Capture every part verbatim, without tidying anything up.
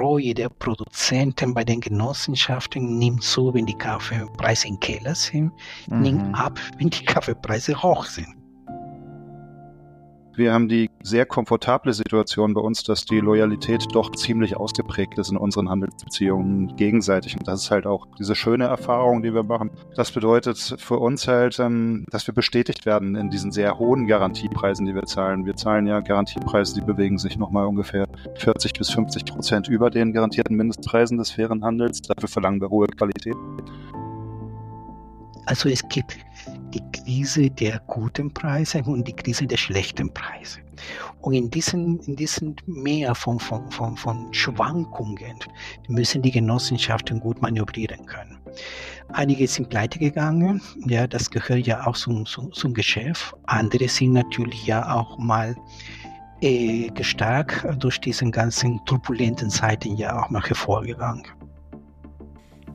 Treue der Produzenten bei den Genossenschaften nimmt zu, wenn die Kaffeepreise im Keller sind, mhm. nimmt ab, wenn die Kaffeepreise hoch sind. Wir haben die sehr komfortable Situation bei uns, dass die Loyalität doch ziemlich ausgeprägt ist in unseren Handelsbeziehungen gegenseitig. Und das ist halt auch diese schöne Erfahrung, die wir machen. Das bedeutet für uns halt, dass wir bestätigt werden in diesen sehr hohen Garantiepreisen, die wir zahlen. Wir zahlen ja Garantiepreise, die bewegen sich nochmal ungefähr vierzig bis fünfzig Prozent über den garantierten Mindestpreisen des fairen Handels. Dafür verlangen wir hohe Qualität. Also es gibt die Krise der guten Preise und die Krise der schlechten Preise. Und in diesem, in diesem Meer von, von, von, von Schwankungen müssen die Genossenschaften gut manövrieren können. Einige sind pleite gegangen, ja, das gehört ja auch zum, zum, zum Geschäft. Andere sind natürlich ja auch mal äh, stark durch diesen ganzen turbulenten Zeiten ja auch mal hervorgegangen.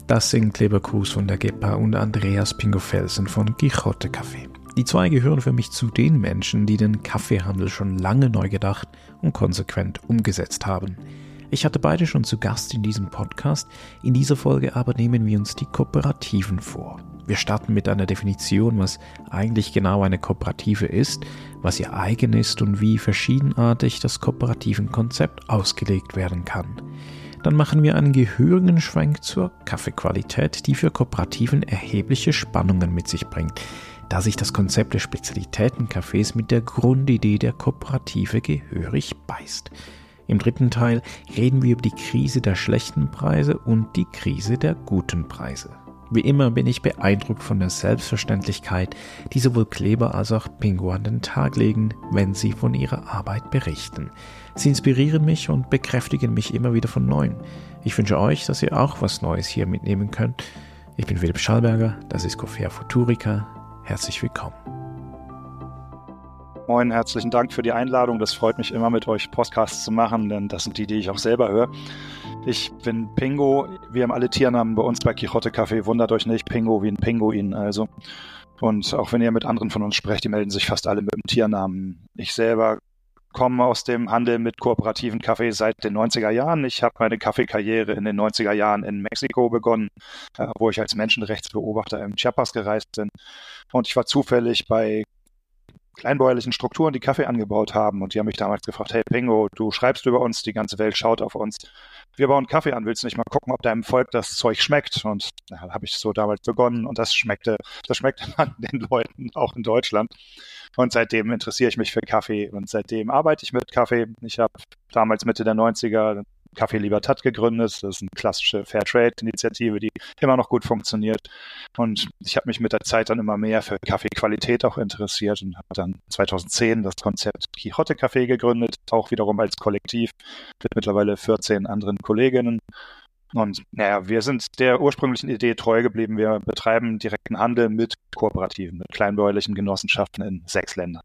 Das sind Kleber Cruz von der G E P A und Andreas Pingo Felsen von Quijote Kaffee. Die zwei gehören für mich zu den Menschen, die den Kaffeehandel schon lange neu gedacht und konsequent umgesetzt haben. Ich hatte beide schon zu Gast in diesem Podcast, in dieser Folge aber nehmen wir uns die Kooperativen vor. Wir starten mit einer Definition, was eigentlich genau eine Kooperative ist, was ihr eigen ist und wie verschiedenartig das kooperativen Konzept ausgelegt werden kann. Dann machen wir einen gehörigen Schwenk zur Kaffeequalität, die für Kooperativen erhebliche Spannungen mit sich bringt, da sich das Konzept des Spezialitätencafés mit der Grundidee der Kooperative gehörig beißt. Im dritten Teil reden wir über die Krise der schlechten Preise und die Krise der guten Preise. Wie immer bin ich beeindruckt von der Selbstverständlichkeit, die sowohl Kleber als auch Pingo an den Tag legen, wenn sie von ihrer Arbeit berichten. Sie inspirieren mich und bekräftigen mich immer wieder von Neuem. Ich wünsche euch, dass ihr auch was Neues hier mitnehmen könnt. Ich bin Philipp Schallberger, das ist Kofia Futurica. Herzlich willkommen. Moin, herzlichen Dank für die Einladung. Das freut mich immer, mit euch Podcasts zu machen, denn das sind die, die ich auch selber höre. Ich bin Pingo. Wir haben alle Tiernamen bei uns bei Quijote Kaffee. Wundert euch nicht, Pingo wie ein Pinguin also. Und auch wenn ihr mit anderen von uns sprecht, die melden sich fast alle mit dem Tiernamen. Ich selber komme aus dem Handel mit kooperativen Kaffee seit den neunziger Jahren. Ich habe meine Kaffeekarriere in den neunziger Jahren in Mexiko begonnen, wo ich als Menschenrechtsbeobachter im Chiapas gereist bin. Und ich war zufällig bei kleinbäuerlichen Strukturen, die Kaffee angebaut haben. Und die haben mich damals gefragt, hey Pingo, du schreibst über uns, die ganze Welt schaut auf uns. Wir bauen Kaffee an, willst du nicht mal gucken, ob deinem Volk das Zeug schmeckt? Und da habe ich so damals begonnen und das schmeckte, das schmeckte man den Leuten auch in Deutschland. Und seitdem interessiere ich mich für Kaffee und seitdem arbeite ich mit Kaffee. Ich habe damals Mitte der neunziger Kaffee Libertad gegründet. Das ist eine klassische Fairtrade-Initiative, die immer noch gut funktioniert. Und ich habe mich mit der Zeit dann immer mehr für Kaffeequalität auch interessiert und habe dann zweitausendzehn das Konzept Quijote Kaffee gegründet, auch wiederum als Kollektiv mit mittlerweile vierzehn anderen Kolleginnen. Und naja, wir sind der ursprünglichen Idee treu geblieben. Wir betreiben direkten Handel mit Kooperativen, mit kleinbäuerlichen Genossenschaften in sechs Ländern.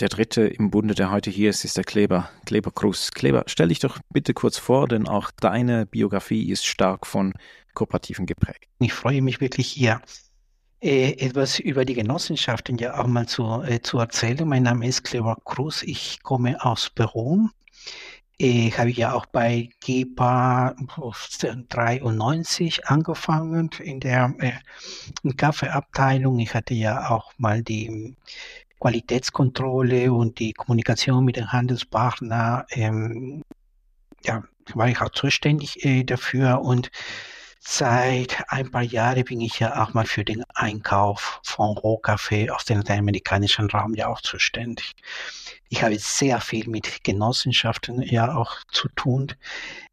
Der dritte im Bunde, der heute hier ist, ist der Kleber, Kleber Cruz. Kleber, stell dich doch bitte kurz vor, denn auch deine Biografie ist stark von Kooperativen geprägt. Ich freue mich wirklich hier, äh, etwas über die Genossenschaften ja auch mal zu, äh, zu erzählen. Mein Name ist Kleber Cruz, ich komme aus Peru. Äh, habe ich ja auch bei G E P A neunzehnhundertdreiundneunzig angefangen in der äh, Kaffeeabteilung. Ich hatte ja auch mal die Qualitätskontrolle und die Kommunikation mit den Handelspartnern, ähm, ja, war ich auch zuständig äh, dafür und seit ein paar Jahren bin ich ja auch mal für den Einkauf von Rohkaffee aus dem lateinamerikanischen Raum ja auch zuständig. Ich habe sehr viel mit Genossenschaften ja auch zu tun.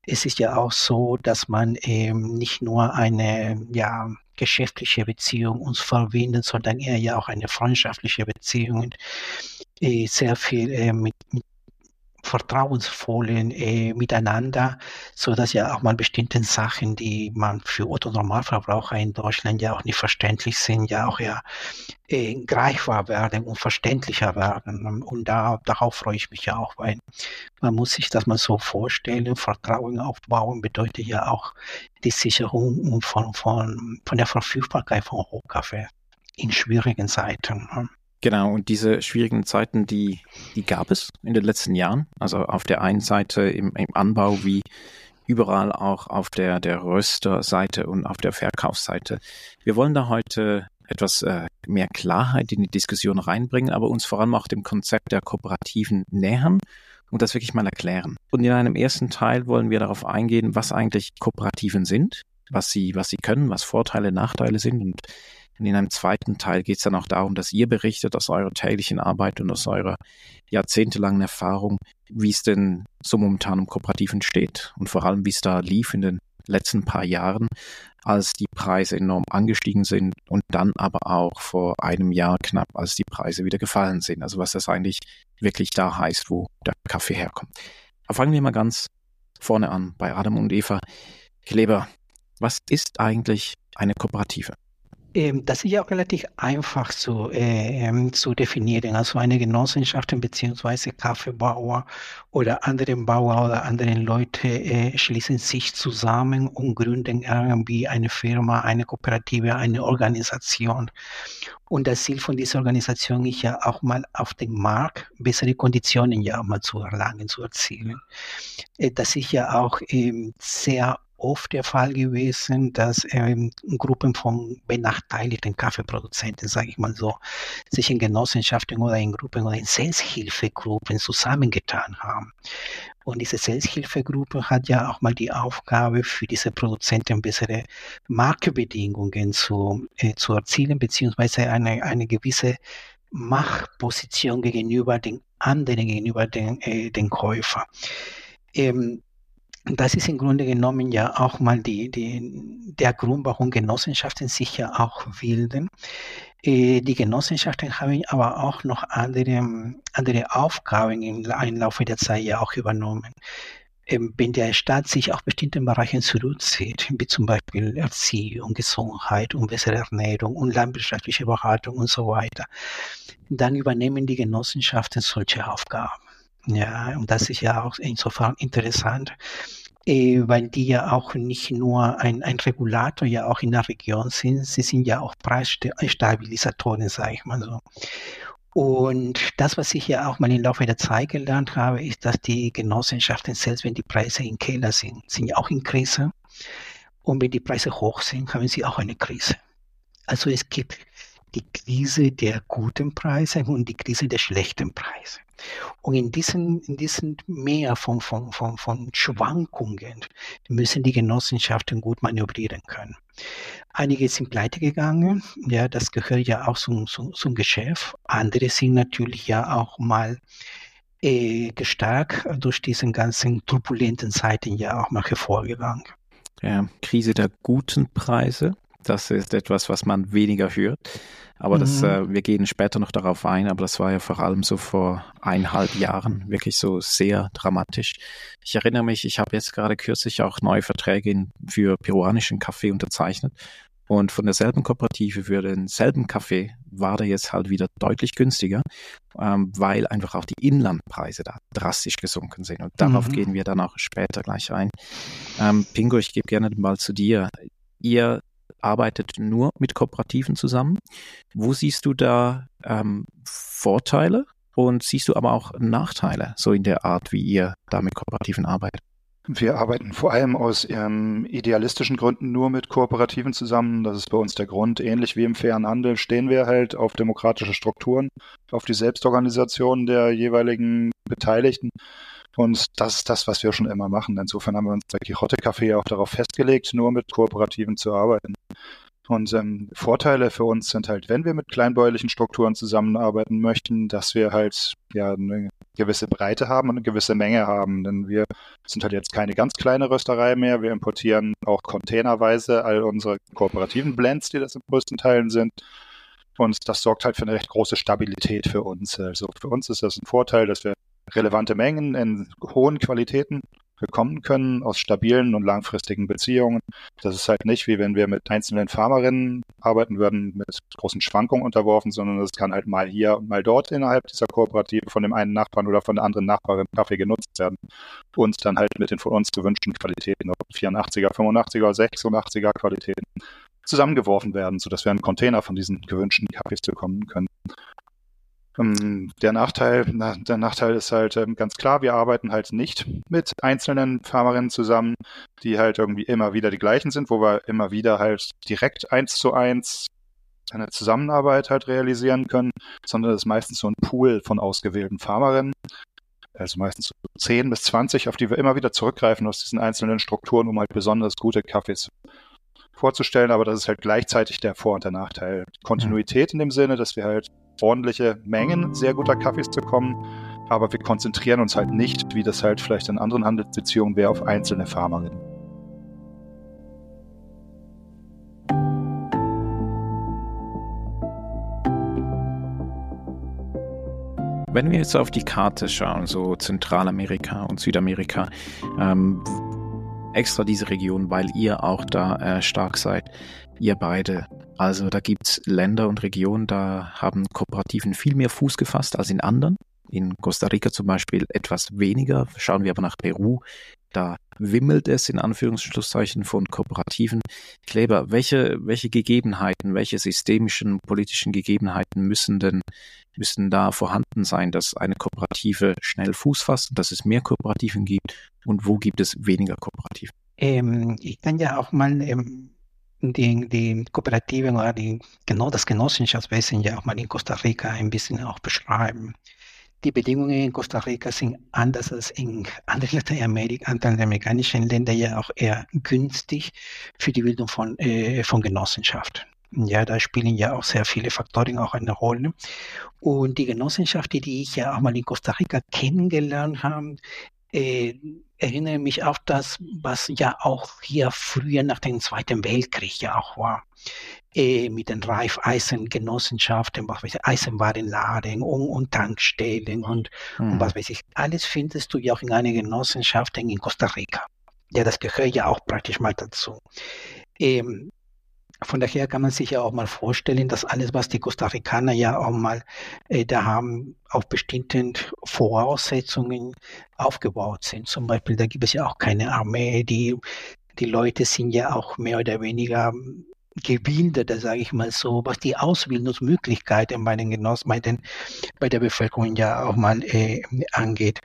Es ist ja auch so, dass man ähm, nicht nur eine ja, geschäftliche Beziehung uns verbindet, sondern eher ja auch eine freundschaftliche Beziehung. Äh, sehr viel äh, mit, mit vertrauensvollen äh, Miteinander, sodass ja auch mal bestimmten Sachen, die man für Otto Normalverbraucher in Deutschland ja auch nicht verständlich sind, ja auch ja äh, greifbar werden und verständlicher werden. Und da, darauf freue ich mich ja auch, weil man muss sich das mal so vorstellen, Vertrauen aufbauen bedeutet ja auch die Sicherung von, von, von der Verfügbarkeit von Rohkaffee in schwierigen Zeiten. Genau, und diese schwierigen Zeiten, die, die gab es in den letzten Jahren. Also auf der einen Seite im, im Anbau wie überall auch auf der, der Rösterseite und auf der Verkaufsseite. Wir wollen da heute etwas äh, mehr Klarheit in die Diskussion reinbringen, aber uns vor allem auch dem Konzept der Kooperativen nähern und das wirklich mal erklären. Und in einem ersten Teil wollen wir darauf eingehen, was eigentlich Kooperativen sind, was sie, was sie können, was Vorteile, Nachteile sind. Und in einem zweiten Teil geht es dann auch darum, dass ihr berichtet aus eurer täglichen Arbeit und aus eurer jahrzehntelangen Erfahrung, wie es denn so momentan um Kooperativen steht und vor allem, wie es da lief in den letzten paar Jahren, als die Preise enorm angestiegen sind und dann aber auch vor einem Jahr knapp, als die Preise wieder gefallen sind. Also was das eigentlich wirklich da heißt, wo der Kaffee herkommt. Aber fangen wir mal ganz vorne an bei Adam und Eva. Kleber, was ist eigentlich eine Kooperative? Das ist ja auch relativ einfach zu, äh, zu definieren. Also eine Genossenschaft bzw. Kaffeebauer oder andere Bauer oder andere Leute äh, schließen sich zusammen und gründen irgendwie eine Firma, eine Kooperative, eine Organisation. Und das Ziel von dieser Organisation ist ja auch mal auf dem Markt bessere Konditionen ja mal zu erlangen, zu erzielen. Äh, das ist ja auch äh, sehr oft der Fall gewesen, dass ähm, Gruppen von benachteiligten Kaffeeproduzenten, sage ich mal so, sich in Genossenschaften oder in Gruppen oder in Selbsthilfegruppen zusammengetan haben. Und diese Selbsthilfegruppe hat ja auch mal die Aufgabe, für diese Produzenten bessere Marktbedingungen zu, äh, zu erzielen, beziehungsweise eine, eine gewisse Machtposition gegenüber den anderen, gegenüber den, äh, den Käufer. Ähm, Das ist im Grunde genommen ja auch mal die, die, der Grund, warum Genossenschaften sich ja auch bilden. Äh, die Genossenschaften haben aber auch noch andere, andere Aufgaben im, im Laufe der Zeit ja auch übernommen. Ähm, wenn der Staat sich auf bestimmten Bereichen zurückzieht, wie zum Beispiel Erziehung, Gesundheit, und bessere Ernährung und landwirtschaftliche Beratung und so weiter, dann übernehmen die Genossenschaften solche Aufgaben. Ja, und das ist ja auch insofern interessant, äh, weil die ja auch nicht nur ein, ein Regulator ja auch in der Region sind, sie sind ja auch Preisstabilisatoren, sage ich mal so. Und das, was ich ja auch mal im Laufe der Zeit gelernt habe, ist, dass die Genossenschaften, selbst wenn die Preise im Keller sind, sind ja auch in Krise. Und wenn die Preise hoch sind, haben sie auch eine Krise. Also es gibt die Krise der guten Preise und die Krise der schlechten Preise. Und in diesem, in diesem Meer von, von, von, von Schwankungen müssen die Genossenschaften gut manövrieren können. Einige sind pleite gegangen, ja, das gehört ja auch zum, zum, zum Geschäft. Andere sind natürlich ja auch mal äh, stark durch diesen ganzen turbulenten Zeiten ja auch mal hervorgegangen. Ja, Krise der guten Preise. Das ist etwas, was man weniger hört, aber das, mhm. äh, wir gehen später noch darauf ein, aber das war ja vor allem so vor eineinhalb Jahren wirklich so sehr dramatisch. Ich erinnere mich, ich habe jetzt gerade kürzlich auch neue Verträge in, für peruanischen Kaffee unterzeichnet und von derselben Kooperative für denselben Kaffee war der jetzt halt wieder deutlich günstiger, ähm, weil einfach auch die Inlandpreise da drastisch gesunken sind und darauf mhm. gehen wir dann auch später gleich ein. Ähm, Pingo, ich gebe gerne mal zu dir. Ihr arbeitet nur mit Kooperativen zusammen. Wo siehst du da ähm, Vorteile und siehst du aber auch Nachteile, so in der Art, wie ihr da mit Kooperativen arbeitet? Wir arbeiten vor allem aus ähm, idealistischen Gründen nur mit Kooperativen zusammen. Das ist bei uns der Grund. Ähnlich wie im fairen Handel stehen wir halt auf demokratische Strukturen, auf die Selbstorganisation der jeweiligen Beteiligten. Und das ist das, was wir schon immer machen. Insofern haben wir uns bei Quijote Kaffee auch darauf festgelegt, nur mit Kooperativen zu arbeiten. Und ähm, Vorteile für uns sind halt, wenn wir mit kleinbäuerlichen Strukturen zusammenarbeiten möchten, dass wir halt ja eine gewisse Breite haben und eine gewisse Menge haben. Denn wir sind halt jetzt keine ganz kleine Rösterei mehr. Wir importieren auch containerweise all unsere kooperativen Blends, die das im größten Teilen sind. Und das sorgt halt für eine recht große Stabilität für uns. Also für uns ist das ein Vorteil, dass wir relevante Mengen in hohen Qualitäten bekommen können aus stabilen und langfristigen Beziehungen. Das ist halt nicht, wie wenn wir mit einzelnen Farmerinnen arbeiten würden, mit großen Schwankungen unterworfen, sondern das kann halt mal hier und mal dort innerhalb dieser Kooperative von dem einen Nachbarn oder von der anderen Nachbarin Kaffee genutzt werden und dann halt mit den von uns gewünschten Qualitäten, ob vierundachtziger, fünfundachtziger, sechsundachtziger Qualitäten zusammengeworfen werden, sodass wir einen Container von diesen gewünschten Kaffees bekommen können. Der Nachteil, na, der Nachteil ist halt ähm, ganz klar, wir arbeiten halt nicht mit einzelnen Farmerinnen zusammen, die halt irgendwie immer wieder die gleichen sind, wo wir immer wieder halt direkt eins zu eins eine Zusammenarbeit halt realisieren können, sondern es ist meistens so ein Pool von ausgewählten Farmerinnen, also meistens so zehn bis zwanzig, auf die wir immer wieder zurückgreifen aus diesen einzelnen Strukturen, um halt besonders gute Kaffees vorzustellen, aber das ist halt gleichzeitig der Vor- und der Nachteil. Kontinuität in dem Sinne, dass wir halt ordentliche Mengen sehr guter Kaffees bekommen, aber wir konzentrieren uns halt nicht, wie das halt vielleicht in anderen Handelsbeziehungen wäre, auf einzelne Farmerinnen. Wenn wir jetzt auf die Karte schauen, so Zentralamerika und Südamerika, ähm, extra diese Region, weil ihr auch da äh, stark seid, ihr beide. Also da gibt es Länder und Regionen, da haben Kooperativen viel mehr Fuß gefasst als in anderen. In Costa Rica zum Beispiel etwas weniger. Schauen wir aber nach Peru, da wimmelt es in Anführungszeichen von Kooperativen. Kleber, welche, welche Gegebenheiten, welche systemischen, politischen Gegebenheiten müssen denn müssen da vorhanden sein, dass eine Kooperative schnell Fuß fasst, dass es mehr Kooperativen gibt und wo gibt es weniger Kooperativen? Ähm, ich kann ja auch mal... Ähm Die, die Kooperativen oder die, genau das Genossenschaftswesen ja auch mal in Costa Rica ein bisschen auch beschreiben. Die Bedingungen in Costa Rica sind anders als in anderen Lateinamerika, lateinamerikanischen Ländern ja auch eher günstig für die Bildung von, äh, von Genossenschaften. Ja, da spielen ja auch sehr viele Faktoren auch eine Rolle. Und die Genossenschaften, die ich ja auch mal in Costa Rica kennengelernt habe, äh, erinnere mich auf das, was ja auch hier früher nach dem Zweiten Weltkrieg ja auch war, äh, mit den Reifeisengenossenschaften, was weiß ich, Eisenwarenladen und, und Tankstellen und, mhm. und was weiß ich. Alles findest du ja auch in einer Genossenschaft in Costa Rica. Ja, das gehört ja auch praktisch mal dazu. Ähm, Von daher kann man sich ja auch mal vorstellen, dass alles, was die Costa Ricaner ja auch mal äh, da haben, auf bestimmten Voraussetzungen aufgebaut sind. Zum Beispiel, da gibt es ja auch keine Armee, die, die Leute sind ja auch mehr oder weniger gebildeter, sage ich mal so, was die Ausbildungsmöglichkeiten bei den Genossen, bei, den, bei der Bevölkerung ja auch mal äh, angeht.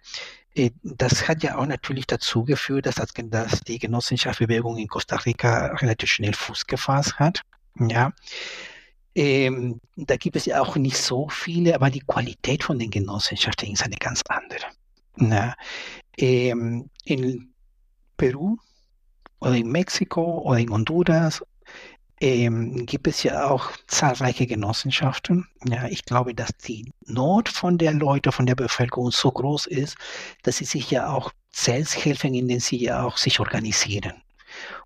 Das hat ja auch natürlich dazu geführt, dass, das, dass die Genossenschaftsbewegung in Costa Rica relativ schnell Fuß gefasst hat. Ja. Ähm, da gibt es ja auch nicht so viele, aber die Qualität von den Genossenschaften ist eine ganz andere. Ja. Ähm, in Peru oder in Mexiko oder in Honduras Ähm, gibt es ja auch zahlreiche Genossenschaften. Ja, ich glaube, dass die Not von der Leute, von der Bevölkerung so groß ist, dass sie sich ja auch selbst helfen, indem sie ja auch sich organisieren.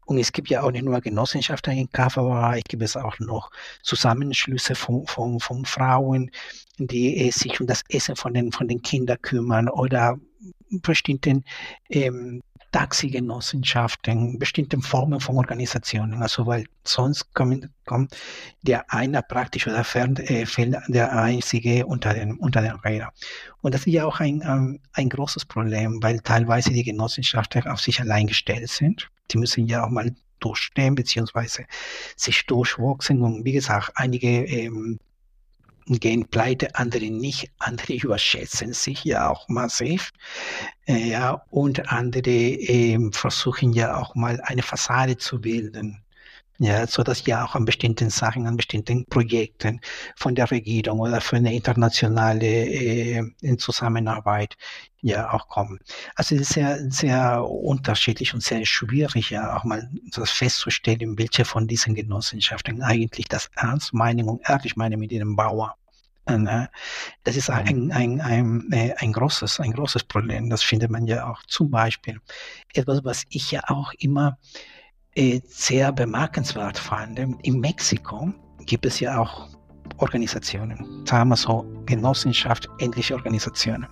Und es gibt ja auch nicht nur Genossenschaften in Kaffee, es gibt es auch noch Zusammenschlüsse von, von, von Frauen, die äh, sich um das Essen von den, von den Kindern kümmern oder bestimmten ähm, Taxigenossenschaften, bestimmten Formen von Organisationen, also weil sonst kommt, kommt der einer praktisch oder fern, äh, fällt der einzige unter den, unter den Rädern. Und das ist ja auch ein, ähm, ein großes Problem, weil teilweise die Genossenschaften auf sich allein gestellt sind. Die müssen ja auch mal durchstehen, beziehungsweise sich durchwachsen und wie gesagt, einige ähm, gehen pleite, andere nicht, andere überschätzen sich ja auch massiv, äh, ja, und andere äh, versuchen ja auch mal eine Fassade zu bilden, ja, sodass ja auch an bestimmten Sachen, an bestimmten Projekten von der Regierung oder für eine internationale äh, Zusammenarbeit ja auch kommen. Also es ist sehr, sehr unterschiedlich und sehr schwierig ja auch mal das festzustellen, welche von diesen Genossenschaften eigentlich das ernst meinen und ehrlich meinen mit ihrem Bauer. Das ist ein, ein, ein, ein, großes, ein großes Problem. Das findet man ja auch zum Beispiel. Etwas, was ich ja auch immer äh, sehr bemerkenswert fand. In Mexiko gibt es ja auch Organisationen, sagen wir so, Genossenschaft, ähnliche Organisationen.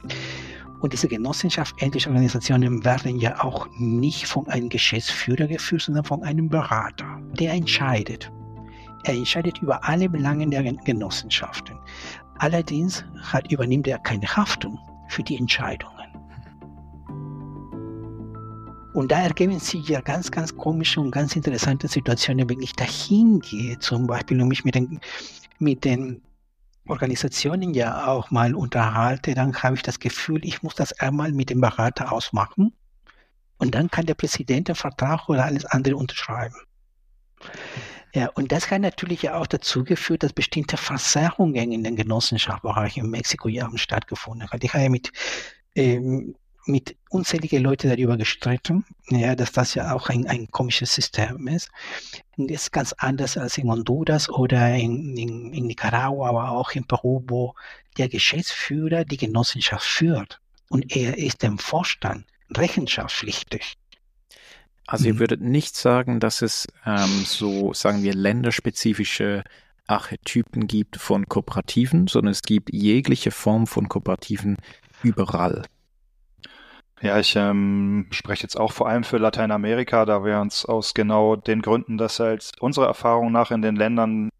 Und diese genossenschaftsähnlichen Organisationen werden ja auch nicht von einem Geschäftsführer geführt, sondern von einem Berater, der entscheidet. Er entscheidet über alle Belange der Genossenschaften. Allerdings hat, übernimmt er keine Haftung für die Entscheidungen. Und da ergeben sich ja ganz, ganz komische und ganz interessante Situationen, wenn ich dahin gehe, zum Beispiel, um mich mit den, mit den Organisationen ja auch mal unterhalte, dann habe ich das Gefühl, ich muss das einmal mit dem Berater ausmachen und dann kann der Präsident den Vertrag oder alles andere unterschreiben. Ja, und das hat natürlich ja auch dazu geführt, dass bestimmte Verzerrungen in den Genossenschaftsbereichen in Mexiko ja auch stattgefunden haben. Ich habe ja mit, ähm, mit unzähligen Leuten darüber gestritten, ja, dass das ja auch ein, ein komisches System ist. Und das ist ganz anders als in Honduras oder in, in, in Nicaragua, aber auch in Peru, wo der Geschäftsführer die Genossenschaft führt und er ist dem Vorstand rechenschaftspflichtig. Also ihr würdet nicht sagen, dass es ähm, so, sagen wir, länderspezifische Archetypen gibt von Kooperativen, sondern es gibt jegliche Form von Kooperativen überall. Ja, ich ähm, spreche jetzt auch vor allem für Lateinamerika, da wir uns aus genau den Gründen, dass halt unserer Erfahrung nach in den Ländern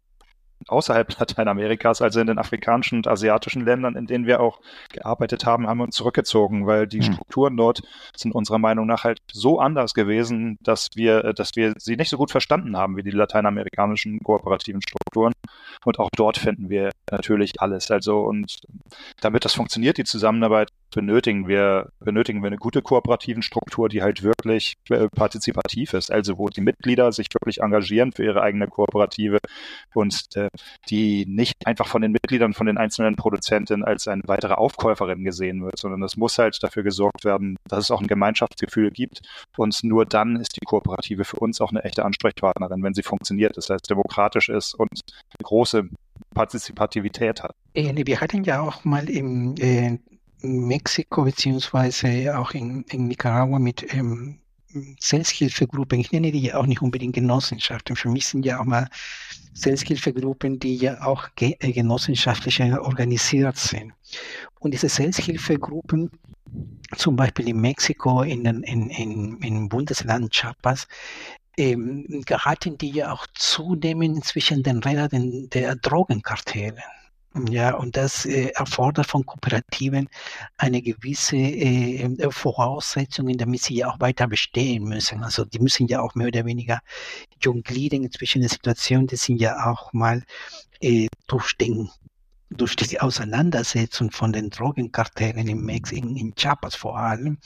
außerhalb Lateinamerikas, also in den afrikanischen und asiatischen Ländern, in denen wir auch gearbeitet haben, haben wir uns zurückgezogen, weil die mhm. Strukturen dort sind unserer Meinung nach halt so anders gewesen, dass wir, dass wir sie nicht so gut verstanden haben wie die lateinamerikanischen kooperativen Strukturen. Und auch dort finden wir natürlich alles. Also und damit das funktioniert, die Zusammenarbeit, benötigen wir, benötigen wir eine gute kooperative Struktur, die halt wirklich partizipativ ist, also wo die Mitglieder sich wirklich engagieren für ihre eigene Kooperative und äh, die nicht einfach von den Mitgliedern, von den einzelnen Produzenten als eine weitere Aufkäuferin gesehen wird, sondern es muss halt dafür gesorgt werden, dass es auch ein Gemeinschaftsgefühl gibt und nur dann ist die Kooperative für uns auch eine echte Ansprechpartnerin, wenn sie funktioniert, das heißt demokratisch ist und eine große Partizipativität hat. Wir hatten ja auch mal im äh Mexiko beziehungsweise auch in, in Nicaragua mit ähm, Selbsthilfegruppen, ich nenne die ja auch nicht unbedingt Genossenschaften, für mich sind ja auch mal Selbsthilfegruppen, die ja auch ge- genossenschaftlich organisiert sind. Und diese Selbsthilfegruppen, zum Beispiel in Mexiko, in den in, in, in Bundesland Chiapas, ähm, geraten die ja auch zunehmend zwischen den Rädern der Drogenkartelle. Ja, und das äh, erfordert von Kooperativen eine gewisse äh, Voraussetzung, damit sie ja auch weiter bestehen müssen. Also die müssen ja auch mehr oder weniger jonglieren zwischen den Situationen, die sind ja auch mal äh, durch, den, durch die Auseinandersetzung von den Drogenkartellen in Mexiko, in Chiapas vor allem,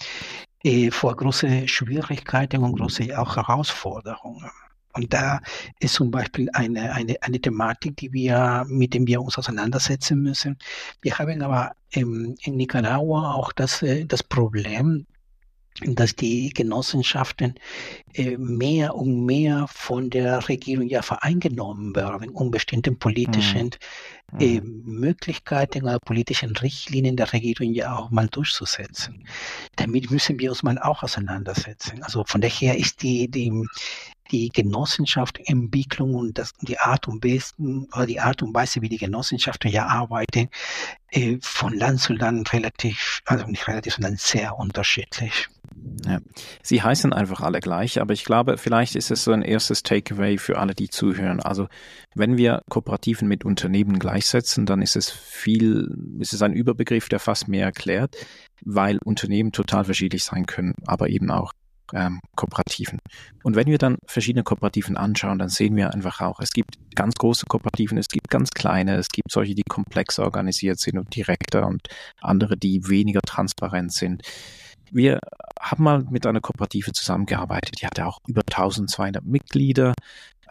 äh, vor große Schwierigkeiten und große auch Herausforderungen. Und da ist zum Beispiel eine, eine, eine Thematik, die wir, mit der wir uns auseinandersetzen müssen. Wir haben aber ähm, in Nicaragua auch das, äh, das Problem, dass die Genossenschaften äh, mehr und mehr von der Regierung ja vereingenommen werden, um bestimmten politischen mhm. äh, Möglichkeiten oder politischen Richtlinien der Regierung ja auch mal durchzusetzen. Damit müssen wir uns mal auch auseinandersetzen. Also von daher ist die, die die Genossenschaftsentwicklung und das, die Art und Weise, oder die Art und Weise, wie die Genossenschaften ja arbeiten, äh, von Land zu Land relativ, also nicht relativ, sondern sehr unterschiedlich. Ja. Sie heißen einfach alle gleich, aber ich glaube, vielleicht ist es so ein erstes Takeaway für alle, die zuhören. Also wenn wir Kooperativen mit Unternehmen gleichsetzen, dann ist es viel, ist es ein Überbegriff, der fast mehr erklärt, weil Unternehmen total verschiedentlich sein können, aber eben auch Ähm, Kooperativen. Und wenn wir dann verschiedene Kooperativen anschauen, dann sehen wir einfach auch, es gibt ganz große Kooperativen, es gibt ganz kleine, es gibt solche, die komplexer organisiert sind und direkter und andere, die weniger transparent sind. Wir haben mal mit einer Kooperative zusammengearbeitet, die hatte auch über zwölfhundert Mitglieder.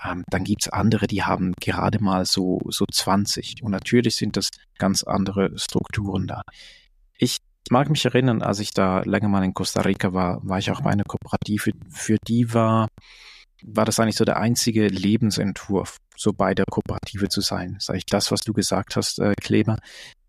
Ähm, dann gibt es andere, die haben gerade mal so, so zwanzig. Und natürlich sind das ganz andere Strukturen da. Ich Ich mag mich erinnern, als ich da länger mal in Costa Rica war, war ich auch bei einer Kooperative, für die war, war das eigentlich so der einzige Lebensentwurf, so bei der Kooperative zu sein. Das ist eigentlich das, was du gesagt hast, äh, Kleber,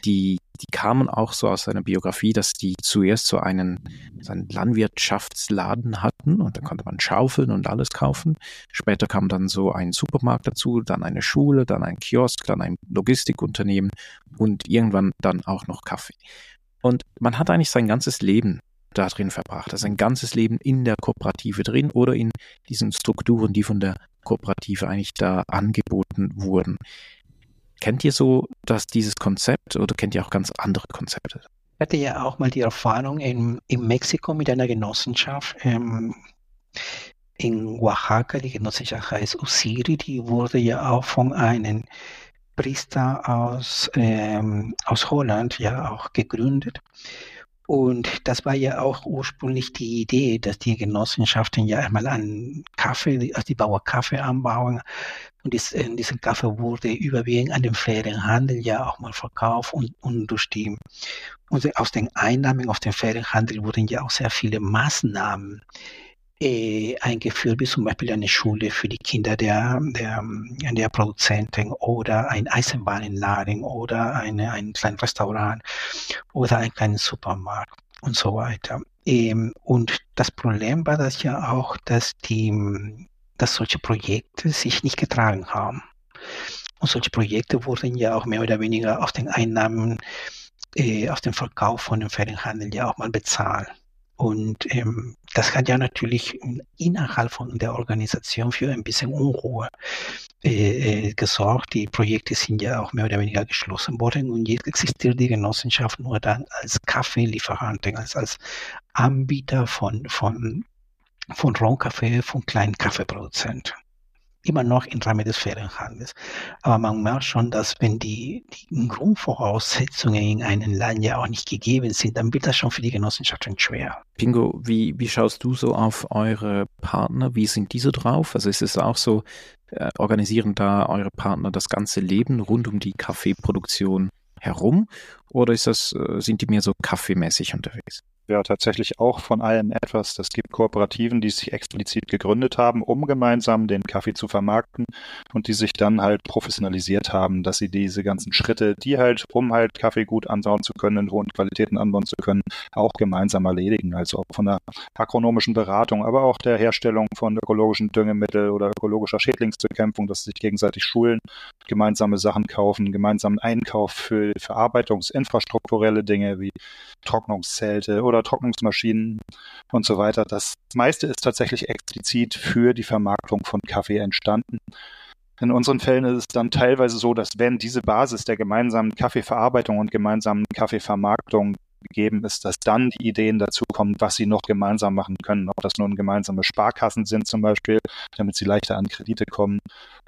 die, die kamen auch so aus seiner Biografie, dass die zuerst so einen, so einen Landwirtschaftsladen hatten und da konnte man schaufeln und alles kaufen. Später kam dann so ein Supermarkt dazu, dann eine Schule, dann ein Kiosk, dann ein Logistikunternehmen und irgendwann dann auch noch Kaffee. Und man hat eigentlich sein ganzes Leben da drin verbracht, also ein ganzes Leben in der Kooperative drin oder in diesen Strukturen, die von der Kooperative eigentlich da angeboten wurden. Kennt ihr so, dass dieses Konzept oder kennt ihr auch ganz andere Konzepte? Ich hatte ja auch mal die Erfahrung in, in Mexiko mit einer Genossenschaft. Ähm, in Oaxaca, die Genossenschaft heißt Usiri, die wurde ja auch von einem Priester aus, ähm, aus Holland ja auch gegründet. Und das war ja auch ursprünglich die Idee, dass die Genossenschaften ja einmal an Kaffee, also die Bauern Kaffee anbauen. Und dies, diesen Kaffee wurde überwiegend an den fairen Handel ja auch mal verkauft. Und, und durch die, und aus den Einnahmen auf den fairen Handel wurden ja auch sehr viele Maßnahmen äh, eingeführt, wie zum Beispiel eine Schule für die Kinder der, der, der Produzenten oder ein Eisenbahnenladen oder eine, ein kleines Restaurant oder einen kleinen Supermarkt und so weiter. Ähm, und das Problem war das ja auch, dass, die, dass solche Projekte sich nicht getragen haben. Und solche Projekte wurden ja auch mehr oder weniger aus den Einnahmen, äh, aus dem Verkauf von dem fairen Handel ja auch mal bezahlt. Und ähm, das hat ja natürlich innerhalb von der Organisation für ein bisschen Unruhe äh, gesorgt. Die Projekte sind ja auch mehr oder weniger geschlossen worden und jetzt existiert die Genossenschaft nur dann als Kaffeelieferanten, als, als Anbieter von, von, von Rohkaffee, von kleinen Kaffeeproduzenten. Immer noch im Rahmen des fairen Handels. Aber man merkt schon, dass wenn die, die Grundvoraussetzungen in einem Land ja auch nicht gegeben sind, dann wird das schon für die Genossenschaften schwer. Pingo, wie, wie schaust du so auf eure Partner? Wie sind diese drauf? Also ist es auch so, äh, organisieren da eure Partner das ganze Leben rund um die Kaffeeproduktion herum? Oder ist das, äh, sind die mehr so kaffeemäßig unterwegs? Ja, tatsächlich auch von allem etwas. Es gibt Kooperativen, die sich explizit gegründet haben, um gemeinsam den Kaffee zu vermarkten und die sich dann halt professionalisiert haben, dass sie diese ganzen Schritte, die halt, um halt Kaffee gut anbauen zu können, in hohen Qualitäten anbauen zu können, auch gemeinsam erledigen. Also auch von der agronomischen Beratung, aber auch der Herstellung von ökologischen Düngemitteln oder ökologischer Schädlingsbekämpfung, dass sie sich gegenseitig schulen, gemeinsame Sachen kaufen, gemeinsamen Einkauf für verarbeitungsinfrastrukturelle Dinge wie Trocknungszelte oder Trocknungsmaschinen und so weiter. Das meiste ist tatsächlich explizit für die Vermarktung von Kaffee entstanden. In unseren Fällen ist es dann teilweise so, dass wenn diese Basis der gemeinsamen Kaffeeverarbeitung und gemeinsamen Kaffeevermarktung gegeben ist, dass dann die Ideen dazu kommen, was sie noch gemeinsam machen können. Ob das nun gemeinsame Sparkassen sind zum Beispiel, damit sie leichter an Kredite kommen.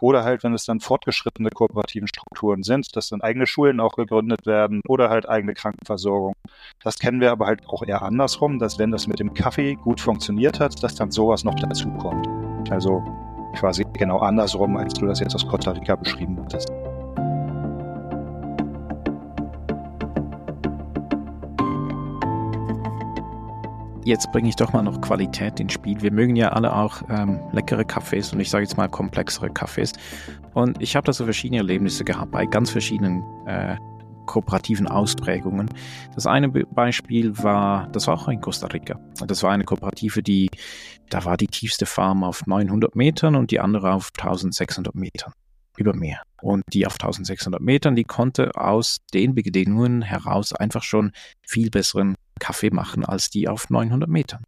Oder halt, wenn es dann fortgeschrittene kooperativen Strukturen sind, dass dann eigene Schulen auch gegründet werden oder halt eigene Krankenversorgung. Das kennen wir aber halt auch eher andersrum, dass wenn das mit dem Kaffee gut funktioniert hat, dass dann sowas noch dazu kommt. Also quasi genau andersrum, als du das jetzt aus Costa Rica beschrieben hattest. Jetzt bringe ich doch mal noch Qualität ins Spiel. Wir mögen ja alle auch ähm, leckere Kaffees und ich sage jetzt mal komplexere Kaffees. Und ich habe da so verschiedene Erlebnisse gehabt bei ganz verschiedenen äh, kooperativen Ausprägungen. Das eine Beispiel war, das war auch in Costa Rica. Das war eine Kooperative, die, da war die tiefste Farm auf neunhundert Metern und die andere auf eintausendsechshundert Metern über Meer. Und die auf eintausendsechshundert Metern, die konnte aus den Bedingungen heraus einfach schon viel besseren Kaffee machen als die auf neunhundert Metern.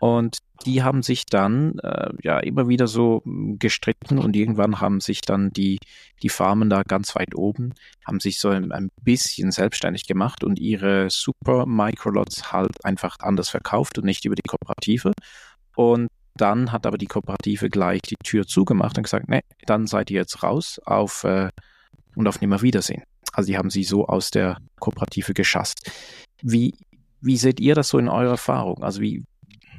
Und die haben sich dann äh, ja immer wieder so gestritten und irgendwann haben sich dann die, die Farmen da ganz weit oben, haben sich so ein, ein bisschen selbstständig gemacht und ihre Super Microlots halt einfach anders verkauft und nicht über die Kooperative. Und dann hat aber die Kooperative gleich die Tür zugemacht und gesagt, nee, dann seid ihr jetzt raus auf äh, und auf Nimmerwiedersehen. Also die haben sie so aus der Kooperative geschasst. Wie Wie seht ihr das so in eurer Erfahrung? Also wie,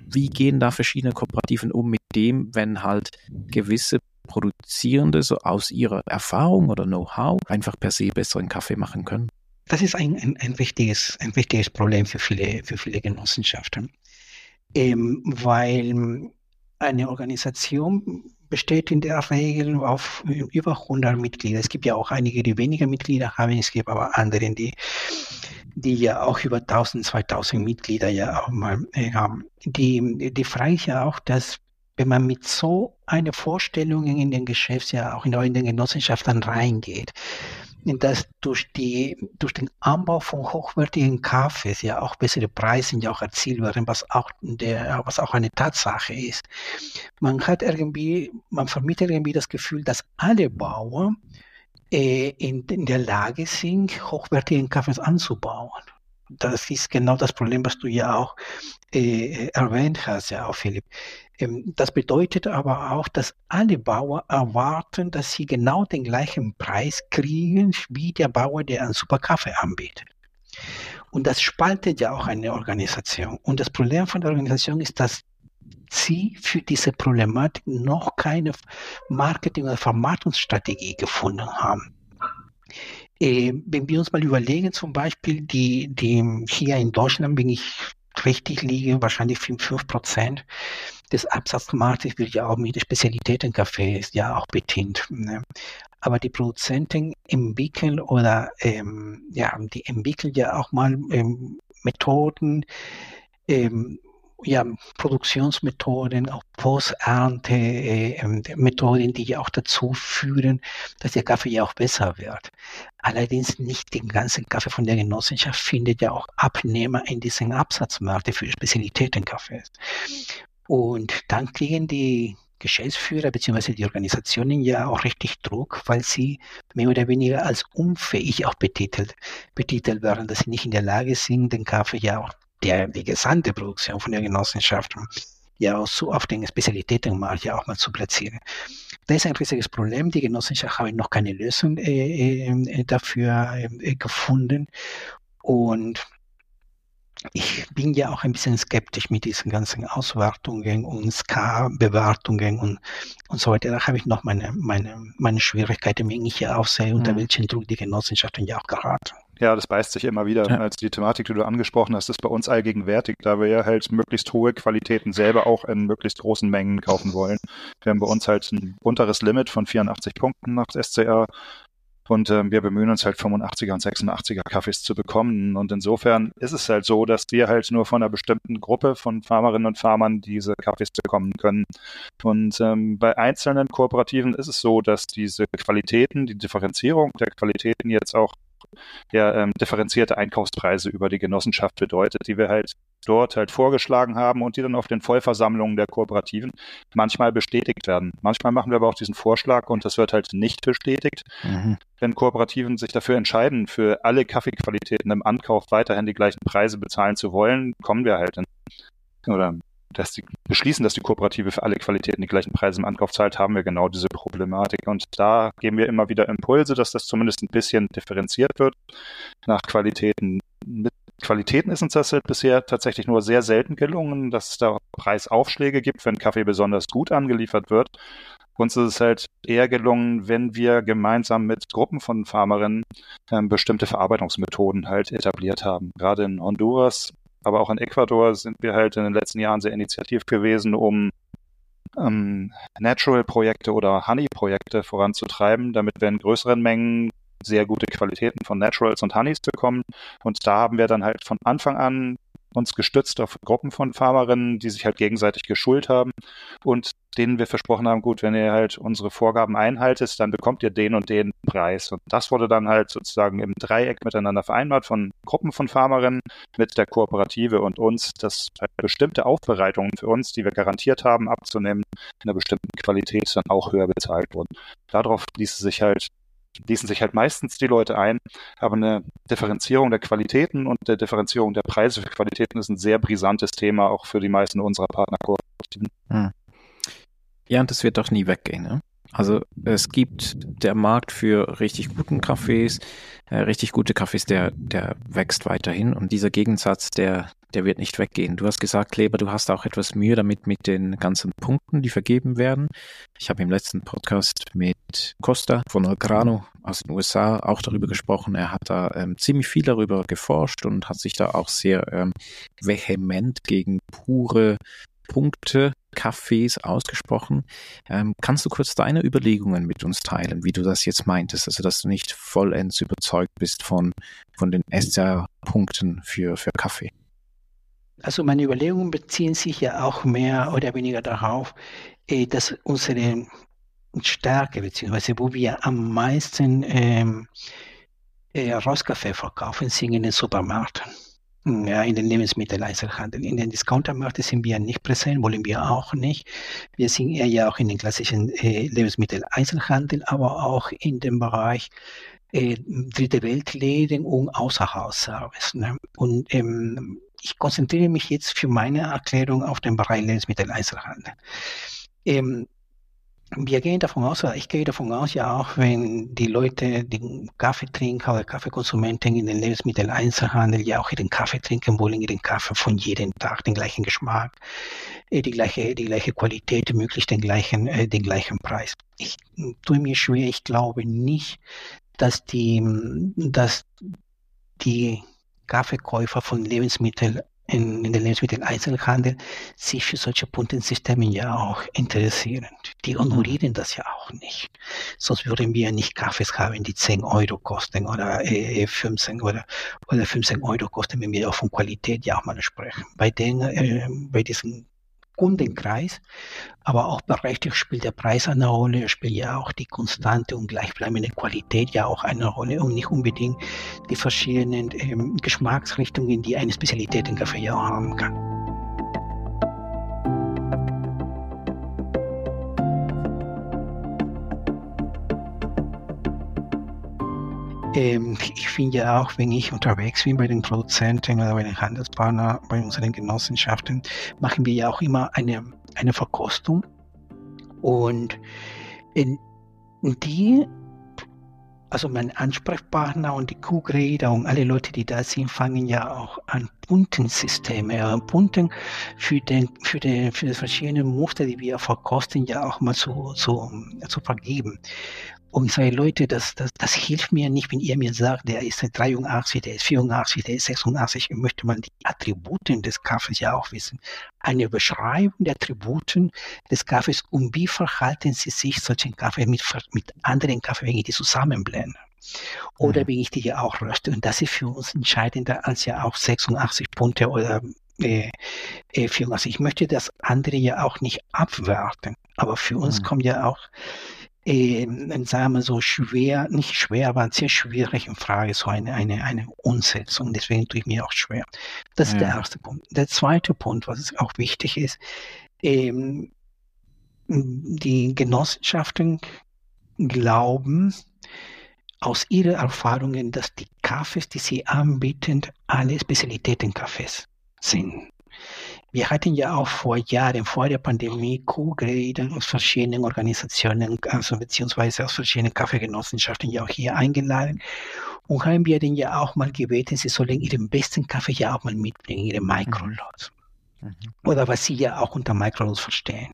wie gehen da verschiedene Kooperativen um mit dem, wenn halt gewisse Produzierende so aus ihrer Erfahrung oder Know-how einfach per se besseren Kaffee machen können? Das ist ein, ein, ein, wichtiges, ein wichtiges Problem für viele, für viele Genossenschaften, ähm, weil eine Organisation besteht in der Regel auf über hundert Mitglieder. Es gibt ja auch einige, die weniger Mitglieder haben, es gibt aber andere, die die ja auch über tausend, zweitausend Mitglieder ja auch mal äh, haben. Die, die Frage ist ja auch, dass wenn man mit so einer Vorstellung in den Geschäfts ja auch in, in den Genossenschaften reingeht, dass durch, die, durch den Anbau von hochwertigen Kaffees ja auch bessere Preise ja auch erzielt werden, was auch, der, was auch eine Tatsache ist. Man hat irgendwie, man vermittelt irgendwie das Gefühl, dass alle Bauern In, in der Lage sind, hochwertigen Kaffees anzubauen. das ist genau das Problem, was du ja auch äh, erwähnt hast, ja auch, Philipp. Ähm, das bedeutet aber auch, dass alle Bauern erwarten, dass sie genau den gleichen Preis kriegen wie der Bauer, der einen super Kaffee anbietet. Und das spaltet ja auch eine Organisation. Und das Problem von der Organisation ist, dass sie für diese Problematik noch keine Marketing- oder Vermarktungsstrategie gefunden haben. Äh, wenn wir uns mal überlegen, zum Beispiel, die, die hier in Deutschland, wenn ich richtig liege, wahrscheinlich fünf Prozent des Absatzmarktes wird ja auch mit Spezialitätenkaffee ja auch bedient. Ne? Aber die Produzenten entwickeln oder ähm, ja, die entwickeln ja auch mal ähm, Methoden, ähm, ja, Produktionsmethoden, auch Posternte-Methoden, äh, die ja auch dazu führen, dass der Kaffee ja auch besser wird. Allerdings nicht den ganzen Kaffee von der Genossenschaft findet ja auch Abnehmer in diesen Absatzmärkten für Spezialitätenkaffees. Und dann kriegen die Geschäftsführer bzw. die Organisationen ja auch richtig Druck, weil sie mehr oder weniger als unfähig auch betitelt, betitelt werden, dass sie nicht in der Lage sind, den Kaffee ja auch der, die gesamte Produktion von der Genossenschaft ja auch so auf den Spezialitätenmarkt ja auch mal zu platzieren. Das ist ein riesiges Problem. Die Genossenschaft haben noch keine Lösung äh, äh, dafür äh, gefunden. Und ich bin ja auch ein bisschen skeptisch mit diesen ganzen Auswertungen und S K A-Bewertungen und, und so weiter. Da habe ich noch meine, meine, meine Schwierigkeiten, wenn ich ja auch sehe, unter mhm. welchen Druck die Genossenschaften ja auch geraten. Ja, das beißt sich immer wieder. Ja. Also die Thematik, die du angesprochen hast, ist bei uns allgegenwärtig, da wir ja halt möglichst hohe Qualitäten selber auch in möglichst großen Mengen kaufen wollen. Wir haben bei uns halt ein unteres Limit von vierundachtzig Punkten nach S C A. Und äh, wir bemühen uns halt fünfundachtziger und sechsundachtziger Kaffees zu bekommen. Und insofern ist es halt so, dass wir halt nur von einer bestimmten Gruppe von Farmerinnen und Farmern diese Kaffees bekommen können. Und ähm, bei einzelnen Kooperativen ist es so, dass diese Qualitäten, die Differenzierung der Qualitäten jetzt auch ja, ähm, differenzierte Einkaufspreise über die Genossenschaft bedeutet, die wir halt dort halt vorgeschlagen haben und die dann auf den Vollversammlungen der Kooperativen manchmal bestätigt werden. Manchmal machen wir aber auch diesen Vorschlag und das wird halt nicht bestätigt. Mhm. Wenn Kooperativen sich dafür entscheiden, für alle Kaffeequalitäten im Ankauf weiterhin die gleichen Preise bezahlen zu wollen, kommen wir halt in, oder dass die beschließen, dass die Kooperative für alle Qualitäten die gleichen Preise im Ankauf zahlt, haben wir genau diese Problematik. Und da geben wir immer wieder Impulse, dass das zumindest ein bisschen differenziert wird nach Qualitäten. Mit Qualitäten ist uns das halt bisher tatsächlich nur sehr selten gelungen, dass es da Preisaufschläge gibt, wenn Kaffee besonders gut angeliefert wird. Uns ist es halt eher gelungen, wenn wir gemeinsam mit Gruppen von Farmerinnen ähm, bestimmte Verarbeitungsmethoden halt etabliert haben. Gerade in Honduras, aber auch in Ecuador sind wir halt in den letzten Jahren sehr initiativ gewesen, um ähm, Natural-Projekte oder Honey-Projekte voranzutreiben, damit wir in größeren Mengen sehr gute Qualitäten von Naturals und Honeys bekommen. Und da haben wir dann halt von Anfang an uns gestützt auf Gruppen von Farmerinnen, die sich halt gegenseitig geschult haben und denen wir versprochen haben, gut, wenn ihr halt unsere Vorgaben einhaltet, dann bekommt ihr den und den Preis. Und das wurde dann halt sozusagen im Dreieck miteinander vereinbart von Gruppen von Farmerinnen mit der Kooperative und uns, dass halt bestimmte Aufbereitungen für uns, die wir garantiert haben, abzunehmen, in einer bestimmten Qualität dann auch höher bezahlt wurden. Darauf ließ sich halt ließen sich halt meistens die Leute ein, aber eine Differenzierung der Qualitäten und der Differenzierung der Preise für Qualitäten ist ein sehr brisantes Thema, auch für die meisten unserer Partnerkooperativen. Hm. Ja, und das wird doch nie weggehen, ne? Also es gibt der Markt für richtig guten Kaffees, äh, richtig gute Kaffees, der, der wächst weiterhin und dieser Gegensatz, der, der wird nicht weggehen. Du hast gesagt, Kleber, du hast auch etwas Mühe damit mit den ganzen Punkten, die vergeben werden. Ich habe im letzten Podcast mit Costa von Algrano aus den U S A auch darüber gesprochen. Er hat da ähm, ziemlich viel darüber geforscht und hat sich da auch sehr ähm, vehement gegen pure Punkte Kaffees ausgesprochen. Ähm, kannst du kurz deine Überlegungen mit uns teilen, wie du das jetzt meintest, also dass du nicht vollends überzeugt bist von, von den S C A-Punkten für, für Kaffee? Also meine Überlegungen beziehen sich ja auch mehr oder weniger darauf, äh, dass unsere Stärke, beziehungsweise wo wir am meisten ähm, äh, Röstkaffee verkaufen, sind in den Supermärkten. Ja, in den Lebensmitteleinzelhandel. In den Discountermärkten sind wir nicht präsent, wollen wir auch nicht. Wir sind eher ja auch in den klassischen äh, Lebensmitteleinzelhandel, aber auch in dem Bereich äh, Dritte Weltläden und Außerhausservice. Ne? Und ähm, ich konzentriere mich jetzt für meine Erklärung auf den Bereich Lebensmitteleinzelhandel. Ähm, Wir gehen davon aus, oder ich gehe davon aus, ja auch wenn die Leute, die Kaffee trinken oder Kaffeekonsumenten in den Lebensmitteleinzelhandel ja auch ihren Kaffee trinken wollen, ihren Kaffee von jedem Tag, den gleichen Geschmack, die gleiche, die gleiche Qualität, möglichst den gleichen, den gleichen Preis. Ich tue mir schwer, ich glaube nicht, dass die, dass die Kaffeekäufer von Lebensmitteln in, in den Lebensmitteleinzelhandel sich für solche Punktesysteme ja auch interessieren. Die honorieren das ja auch nicht. Sonst würden wir nicht Kaffees haben, die zehn Euro kosten oder äh, fünfzehn oder, oder fünfzehn Euro kosten, wenn wir auch von Qualität ja auch mal sprechen. Bei den, äh, bei diesem Kundenkreis, aber auch berechtigt spielt der Preis eine Rolle, spielt ja auch die konstante und gleichbleibende Qualität ja auch eine Rolle und nicht unbedingt die verschiedenen ähm, Geschmacksrichtungen, die eine Spezialität im Kaffee ja auch haben kann. Ähm, ich finde ja auch, wenn ich unterwegs bin bei den Produzenten oder bei den Handelspartnern, bei unseren Genossenschaften, machen wir ja auch immer eine, eine Verkostung. Und in, die, also mein Ansprechpartner und die Co-Grader und alle Leute, die da sind, fangen ja auch an Punktesysteme, an Punkten für den, für den, für die verschiedenen Muster, die wir verkosten, ja auch mal zu, zu, zu vergeben. Und ich sage, Leute, das, das, das hilft mir nicht, wenn ihr mir sagt, der ist dreiundachtzig, der ist vierundachtzig, der ist sechsundachtzig. Ich möchte mal die Attributen des Kaffees ja auch wissen. Eine Beschreibung der Attributen des Kaffees und wie verhalten sie sich solchen Kaffee mit, mit anderen Kaffee, wenn ich die zusammenblende. Oder mhm. wenn ich die ja auch röste. Und das ist für uns entscheidender als ja auch sechsundachtzig Punkte oder Äh, äh, für uns. Ich möchte das andere ja auch nicht abwerten, aber für uns mhm. kommt ja auch, äh, sagen wir so, schwer, nicht schwer, aber sehr schwierig in Frage, so eine, eine, eine Umsetzung. Deswegen tue ich mir auch schwer. Das ja. ist der erste Punkt. Der zweite Punkt, was auch wichtig ist, ähm, die Genossenschaften glauben aus ihren Erfahrungen, dass die Kaffees, die sie anbieten, alle Spezialitäten-Kaffees sind. Wir hatten ja auch vor Jahren, vor der Pandemie, Co-Grader aus verschiedenen Organisationen, also beziehungsweise aus verschiedenen Kaffeegenossenschaften ja auch hier eingeladen und haben wir den ja auch mal gebeten, sie sollen ihren besten Kaffee ja auch mal mitbringen, ihre Mikrolots. Mhm. Oder was sie ja auch unter Mikrolots verstehen.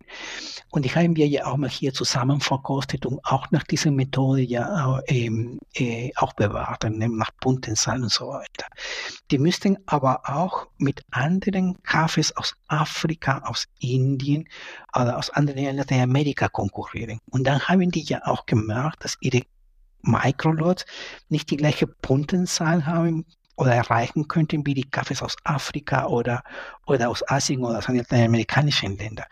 Und die haben wir ja auch mal hier zusammen verkostet und auch nach dieser Methode ja ähm, äh, auch bewahrt, nach Punktenzahlen und so weiter. Die müssten aber auch mit anderen Kaffees aus Afrika, aus Indien oder aus anderen Lateinamerika konkurrieren. Und dann haben die ja auch gemerkt, dass ihre Mikrolots nicht die gleiche Punktenzahl haben oder erreichen könnten wie die Kaffees aus Afrika oder, oder aus Asien oder aus den amerikanischen Ländern.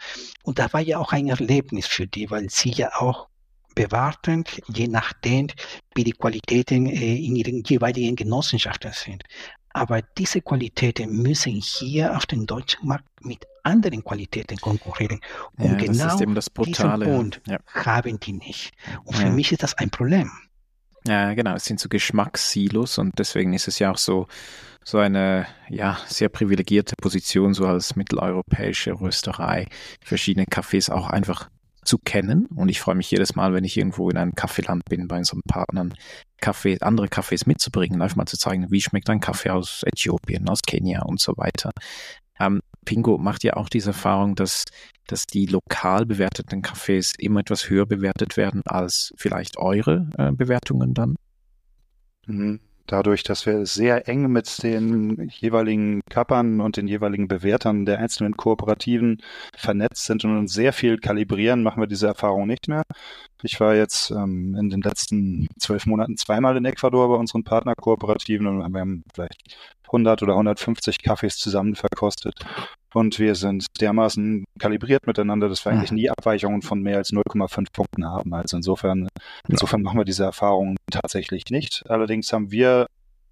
Und das war ja auch ein Erlebnis für die, weil sie ja auch bewerten, je nachdem, wie die Qualitäten in ihren jeweiligen Genossenschaften sind. Aber diese Qualitäten müssen hier auf dem deutschen Markt mit anderen Qualitäten konkurrieren. Und ja, genau das ist eben das Brutale. Diesen Punkt ja. haben die nicht. Und für ja. mich ist das ein Problem. Ja, genau, es sind so Geschmackssilos und deswegen ist es ja auch so, so eine ja, sehr privilegierte Position, so als mitteleuropäische Rösterei, verschiedene Cafés auch einfach zu kennen. Und ich freue mich jedes Mal, wenn ich irgendwo in einem Kaffeeland bin, bei unseren Partnern, Kaffee, andere Kaffees mitzubringen, einfach mal zu zeigen, wie schmeckt ein Kaffee aus Äthiopien, aus Kenia und so weiter. Ähm, Pingo macht ja auch diese Erfahrung, dass, dass die lokal bewerteten Cafés immer etwas höher bewertet werden als vielleicht eure äh, Bewertungen dann? Dadurch, dass wir sehr eng mit den jeweiligen Kappern und den jeweiligen Bewertern der einzelnen Kooperativen vernetzt sind und uns sehr viel kalibrieren, machen wir diese Erfahrung nicht mehr. Ich war jetzt ähm, in den letzten zwölf Monaten zweimal in Ecuador bei unseren Partnerkooperativen und wir haben vielleicht hundert oder hundertfünfzig Kaffees zusammen verkostet. Und wir sind dermaßen kalibriert miteinander, dass wir eigentlich nie Abweichungen von mehr als null Komma fünf Punkten haben. Also insofern, insofern machen wir diese Erfahrungen tatsächlich nicht. Allerdings haben wir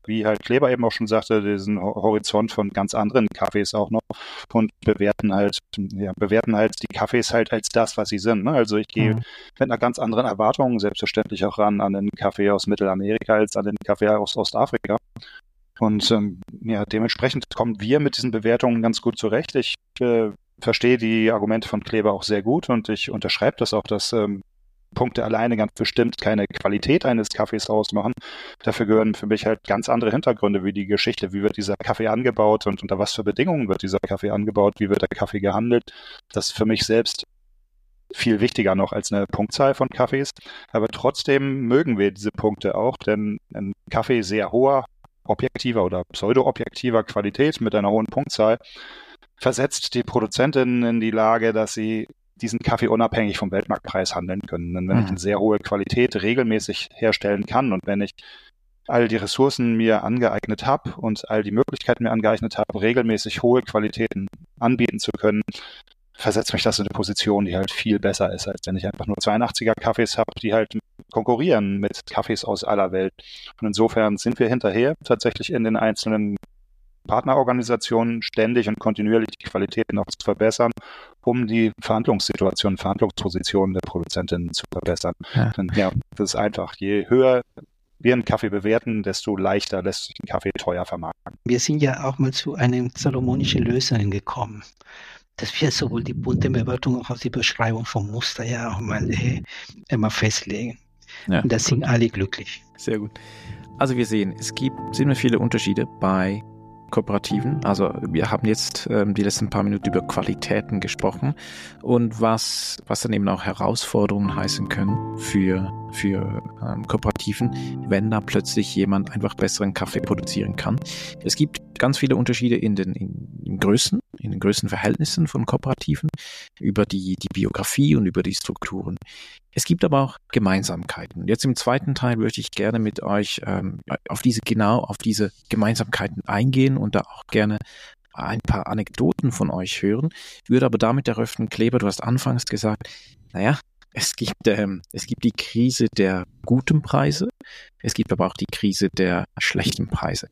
wie halt Kleber eben auch schon sagte, diesen Horizont von ganz anderen Kaffees auch noch und bewerten halt, ja, bewerten halt die Kaffees halt als das, was sie sind. Ne? Also ich gehe mhm. mit einer ganz anderen Erwartung selbstverständlich auch ran an den Kaffee aus Mittelamerika als an den Kaffee aus Ostafrika. Und ähm, ja, dementsprechend kommen wir mit diesen Bewertungen ganz gut zurecht. Ich äh, verstehe die Argumente von Kleber auch sehr gut und ich unterschreibe das auch, dass ähm, Punkte alleine ganz bestimmt keine Qualität eines Kaffees ausmachen. Dafür gehören für mich halt ganz andere Hintergründe, wie die Geschichte, wie wird dieser Kaffee angebaut und unter was für Bedingungen wird dieser Kaffee angebaut, wie wird der Kaffee gehandelt. Das ist für mich selbst viel wichtiger noch als eine Punktzahl von Kaffees. Aber trotzdem mögen wir diese Punkte auch, denn ein Kaffee sehr hoher, objektiver oder pseudo-objektiver Qualität mit einer hohen Punktzahl versetzt die Produzentinnen in die Lage, dass sie diesen Kaffee unabhängig vom Weltmarktpreis handeln können. Denn wenn mhm. ich eine sehr hohe Qualität regelmäßig herstellen kann und wenn ich all die Ressourcen mir angeeignet habe und all die Möglichkeiten mir angeeignet habe, regelmäßig hohe Qualitäten anbieten zu können, versetzt mich das in eine Position, die halt viel besser ist, als wenn ich einfach nur zweiundachtziger-Kaffees habe, die halt konkurrieren mit Kaffees aus aller Welt. Und insofern sind wir hinterher, tatsächlich in den einzelnen Partnerorganisationen ständig und kontinuierlich die Qualität noch zu verbessern, um die Verhandlungssituation, Verhandlungspositionen der Produzentinnen zu verbessern. Ja. Und ja, das ist einfach. Je höher wir einen Kaffee bewerten, desto leichter lässt sich ein Kaffee teuer vermarkten. Wir sind ja auch mal zu einem salomonischen Lösungen gekommen, dass wir sowohl die bunte Bewertung als auch die Beschreibung vom Muster ja auch mal äh, immer festlegen. Ja. Und da sind alle glücklich. Sehr gut. Also wir sehen, es gibt ziemlich viele Unterschiede bei Kooperativen. Also wir haben jetzt ähm, die letzten paar Minuten über Qualitäten gesprochen und was, was dann eben auch Herausforderungen heißen können für, für ähm, Kooperativen, wenn da plötzlich jemand einfach besseren Kaffee produzieren kann. Es gibt ganz viele Unterschiede in den, in den Größen, in den Größenverhältnissen von Kooperativen, über die, die Biografie und über die Strukturen. Es gibt aber auch Gemeinsamkeiten. Jetzt im zweiten Teil möchte ich gerne mit euch ähm, auf diese genau auf diese Gemeinsamkeiten eingehen und da auch gerne ein paar Anekdoten von euch hören. Ich würde aber damit eröffnen, Kleber, du hast anfangs gesagt, naja, es gibt, ähm, es gibt die Krise der guten Preise, es gibt aber auch die Krise der schlechten Preise.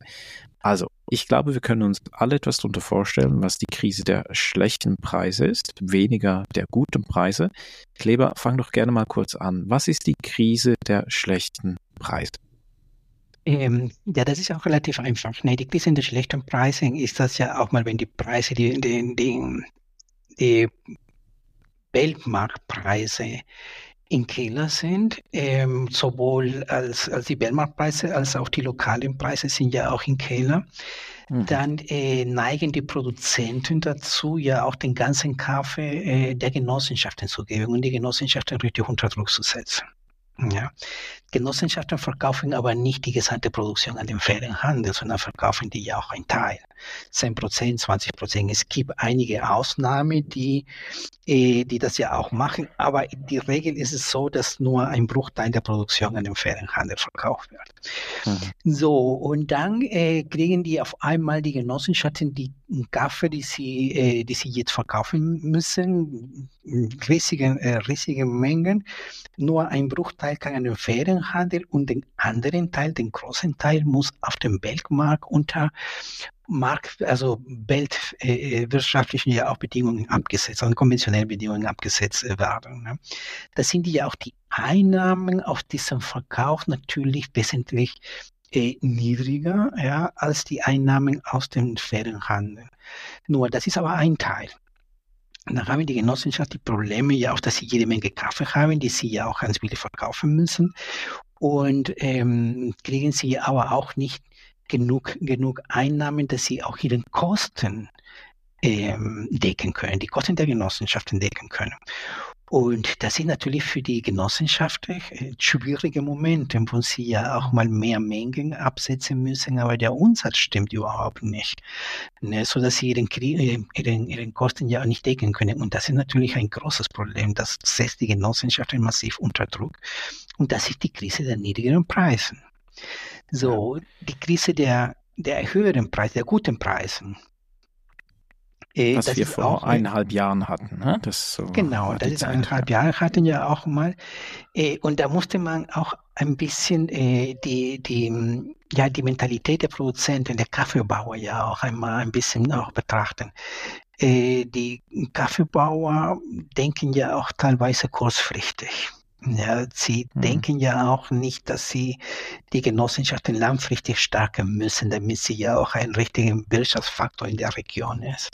Also, ich glaube, wir können uns alle etwas darunter vorstellen, was die Krise der schlechten Preise ist, weniger der guten Preise. Kleber, fang doch gerne mal kurz an. Was ist die Krise der schlechten Preise? Ähm, ja, das ist auch relativ einfach. Ne? Die Krise der schlechten Preise ist das ja auch mal, wenn die Preise, die, die, die, die Weltmarktpreise im Keller sind, ähm, sowohl als, als die Weltmarktpreise als auch die lokalen Preise sind ja auch im Keller, mhm. dann äh, neigen die Produzenten dazu, ja auch den ganzen Kaffee äh, der Genossenschaften zu geben und die Genossenschaften richtig unter Druck zu setzen. Ja. Genossenschaften verkaufen aber nicht die gesamte Produktion an den fairen Handel, sondern verkaufen die ja auch einen Teil. zehn Prozent, zwanzig Prozent. Es gibt einige Ausnahmen, die, die das ja auch machen, aber die Regel ist es so, dass nur ein Bruchteil der Produktion an den fairen Handel verkauft wird. Mhm. So, und dann äh, kriegen die auf einmal die Genossenschaften die Kaffee, die sie, äh, die sie jetzt verkaufen müssen, riesigen, äh, riesige Mengen. Nur ein Bruchteil kann an den fairen Handel und den anderen Teil, den großen Teil, muss auf dem Weltmarkt unter Markt, also weltwirtschaftlichen äh, ja auch Bedingungen abgesetzt, also konventionellen Bedingungen abgesetzt äh, werden. Ne? Da sind ja auch die Einnahmen auf diesem Verkauf natürlich wesentlich äh, niedriger, ja, als die Einnahmen aus dem fairen Handel. Nur, das ist aber ein Teil. Und dann haben die Genossenschaften die Probleme ja auch, dass sie jede Menge Kaffee haben, die sie ja auch ganz billig verkaufen müssen. Und ähm, kriegen sie aber auch nicht genug, genug Einnahmen, dass sie auch ihren Kosten ähm, decken können, die Kosten der Genossenschaften decken können. Und das sind natürlich für die Genossenschaften schwierige Momente, wo sie ja auch mal mehr Mengen absetzen müssen, aber der Umsatz stimmt überhaupt nicht, ne? Sodass sie ihren, ihren, ihren Kosten ja auch nicht decken können. Und das ist natürlich ein großes Problem, das setzt die Genossenschaften massiv unter Druck. Und das ist die Krise der niedrigeren Preise. So, die Krise der, der höheren Preise, der guten Preise. Äh, was wir vor auch, eineinhalb Jahren hatten. Ne? Das so genau, das ist eineinhalb Jahre hatten ja auch mal. Äh, und da musste man auch ein bisschen äh, die, die, ja, die Mentalität der Produzenten, der Kaffeebauer ja auch einmal ein bisschen auch betrachten. Äh, die Kaffeebauer denken ja auch teilweise kurzfristig. Ja, sie mhm. denken ja auch nicht, dass sie die Genossenschaften langfristig stärken müssen, damit sie ja auch ein richtiger Wirtschaftsfaktor in der Region ist.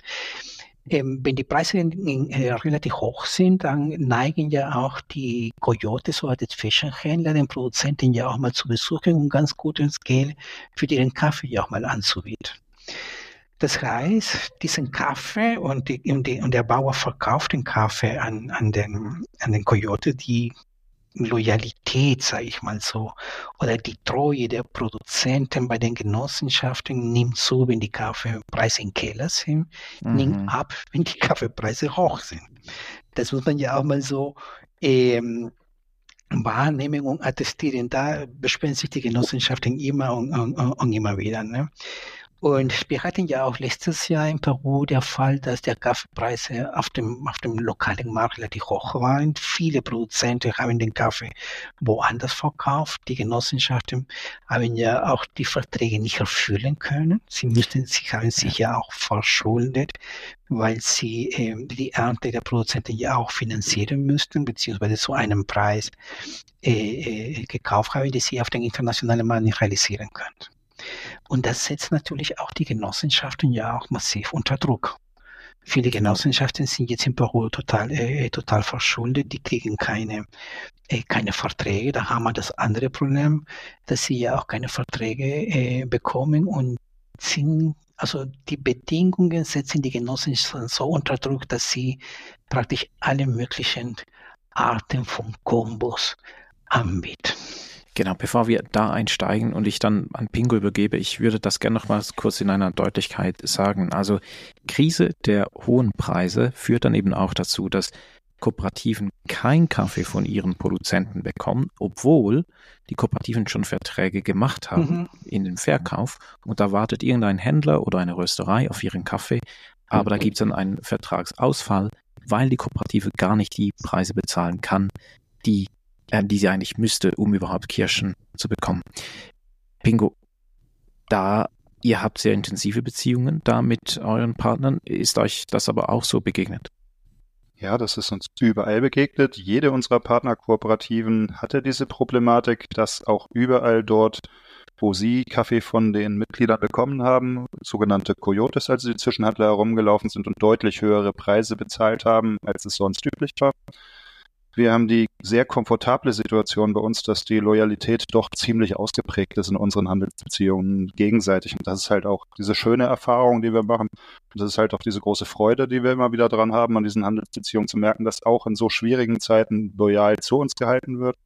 Ähm, wenn die Preise in, in, äh, relativ hoch sind, dann neigen ja auch die Coyotes oder die Zwischenhändler den Produzenten ja auch mal zu besuchen und ganz gutes Geld für ihren Kaffee ja auch mal anzubieten. Das heißt, diesen Kaffee und, die, und, die, und der Bauer verkauft den Kaffee an, an, den, an den Coyote, die Loyalität, sage ich mal so, oder die Treue der Produzenten bei den Genossenschaften nimmt zu, wenn die Kaffeepreise im Keller sind, mhm. nimmt ab, wenn die Kaffeepreise hoch sind. Das muss man ja auch mal so ähm, wahrnehmen und attestieren. Da besprechen sich die Genossenschaften immer und, und, und immer wieder. Ne? Und wir hatten ja auch letztes Jahr in Peru der Fall, dass der Kaffeepreise auf dem, auf dem lokalen Markt relativ hoch waren. Viele Produzenten haben den Kaffee woanders verkauft. Die Genossenschaften haben ja auch die Verträge nicht erfüllen können. Sie müssten, sie haben sich ja auch verschuldet, weil sie äh, die Ernte der Produzenten ja auch finanzieren müssten, beziehungsweise zu einem Preis äh, äh, gekauft haben, den sie auf dem internationalen Markt nicht realisieren können. Und das setzt natürlich auch die Genossenschaften ja auch massiv unter Druck. Viele Genossenschaften sind jetzt in Peru total, äh, total verschuldet, die kriegen keine, äh, keine Verträge. Da haben wir das andere Problem, dass sie ja auch keine Verträge äh, bekommen und sind, also die Bedingungen setzen die Genossenschaften so unter Druck, dass sie praktisch alle möglichen Arten von Kombos anbieten. Genau, bevor wir da einsteigen und ich dann an Pingo übergebe, ich würde das gerne nochmals kurz in einer Deutlichkeit sagen. Also Krise der hohen Preise führt dann eben auch dazu, dass Kooperativen keinen Kaffee von ihren Produzenten bekommen, obwohl die Kooperativen schon Verträge gemacht haben mhm. in dem Verkauf und da wartet irgendein Händler oder eine Rösterei auf ihren Kaffee, aber mhm. da gibt es dann einen Vertragsausfall, weil die Kooperative gar nicht die Preise bezahlen kann, die die sie eigentlich müsste, um überhaupt Kirschen zu bekommen. Pingo, da ihr habt sehr intensive Beziehungen da mit euren Partnern, ist euch das aber auch so begegnet? Ja, das ist uns überall begegnet. Jede unserer Partnerkooperativen hatte diese Problematik, dass auch überall dort, wo sie Kaffee von den Mitgliedern bekommen haben, sogenannte Coyotes, also die Zwischenhandler herumgelaufen sind und deutlich höhere Preise bezahlt haben, als es sonst üblich war. Wir haben die sehr komfortable Situation bei uns, dass die Loyalität doch ziemlich ausgeprägt ist in unseren Handelsbeziehungen gegenseitig. Und das ist halt auch diese schöne Erfahrung, die wir machen. Und das ist halt auch diese große Freude, die wir immer wieder dran haben, an diesen Handelsbeziehungen zu merken, dass auch in so schwierigen Zeiten loyal zu uns gehalten wird.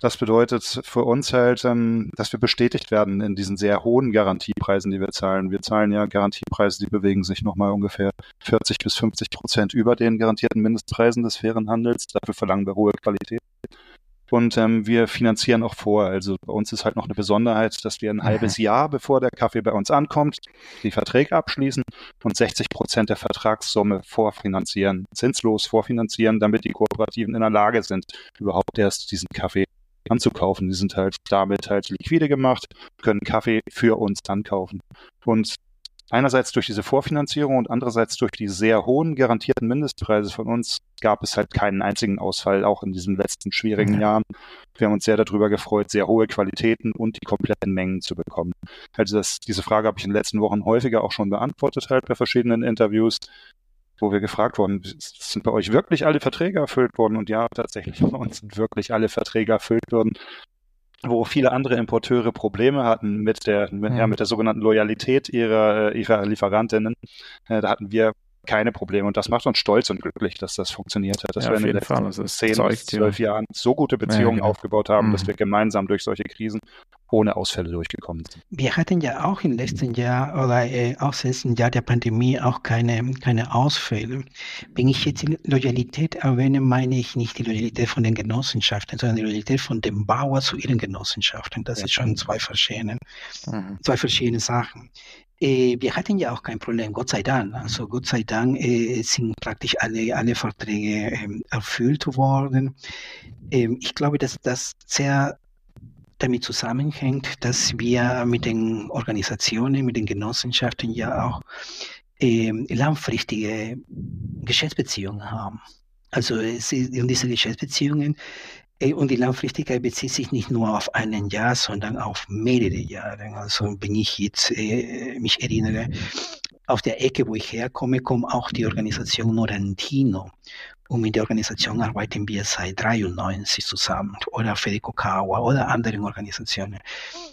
Das bedeutet für uns halt, dass wir bestätigt werden in diesen sehr hohen Garantiepreisen, die wir zahlen. Wir zahlen ja Garantiepreise, die bewegen sich nochmal ungefähr vierzig bis fünfzig Prozent über den garantierten Mindestpreisen des fairen Handels. Dafür verlangen wir hohe Qualität. Und ähm, wir finanzieren auch vor. Also bei uns ist halt noch eine Besonderheit, dass wir ein halbes Jahr, bevor der Kaffee bei uns ankommt, die Verträge abschließen und sechzig Prozent der Vertragssumme vorfinanzieren, zinslos vorfinanzieren, damit die Kooperativen in der Lage sind, überhaupt erst diesen Kaffee anzukaufen. Die sind halt damit halt liquide gemacht, können Kaffee für uns ankaufen. Und einerseits durch diese Vorfinanzierung und andererseits durch die sehr hohen garantierten Mindestpreise von uns gab es halt keinen einzigen Ausfall, auch in diesen letzten schwierigen okay. Jahren. Wir haben uns sehr darüber gefreut, sehr hohe Qualitäten und die kompletten Mengen zu bekommen. Also das, diese Frage habe ich in den letzten Wochen häufiger auch schon beantwortet, halt bei verschiedenen Interviews, wo wir gefragt wurden, sind bei euch wirklich alle Verträge erfüllt worden? Und ja, tatsächlich bei uns sind wirklich alle Verträge erfüllt worden. Wo viele andere Importeure Probleme hatten mit der, mit, ja, mit der sogenannten Loyalität ihrer, ihrer Lieferantinnen, da hatten wir keine Probleme. Und das macht uns stolz und glücklich, dass das funktioniert hat, dass ja, wir in den letzten also zehn bis zwölf ja. Jahren so gute Beziehungen ja, ja. aufgebaut haben, mhm. dass wir gemeinsam durch solche Krisen ohne Ausfälle durchgekommen sind. Wir hatten ja auch im letzten Jahr oder äh, auch im letzten Jahr der Pandemie auch keine, keine Ausfälle. Wenn ich jetzt die Loyalität erwähne, meine ich nicht die Loyalität von den Genossenschaften, sondern die Loyalität von dem Bauer zu ihren Genossenschaften. Das ja. ist schon zwei verschiedene, mhm. zwei verschiedene Sachen. Äh, wir hatten ja auch kein Problem, Gott sei Dank. Also Gott sei Dank äh, sind praktisch alle, alle Verträge äh, erfüllt worden. Äh, ich glaube, dass das sehr damit zusammenhängt, dass wir mit den Organisationen, mit den Genossenschaften ja auch äh, langfristige Geschäftsbeziehungen haben. Also es ist, und diese Geschäftsbeziehungen äh, und die Langfristigkeit bezieht sich nicht nur auf ein Jahr, sondern auf mehrere Jahre. Also wenn ich jetzt äh, mich erinnere, auf der Ecke, wo ich herkomme, kommt auch die Organisation Orantino. Und mit der Organisation arbeiten wir seit neunzehnhundertdreiundneunzig zusammen oder Fede Kokawa oder anderen Organisationen.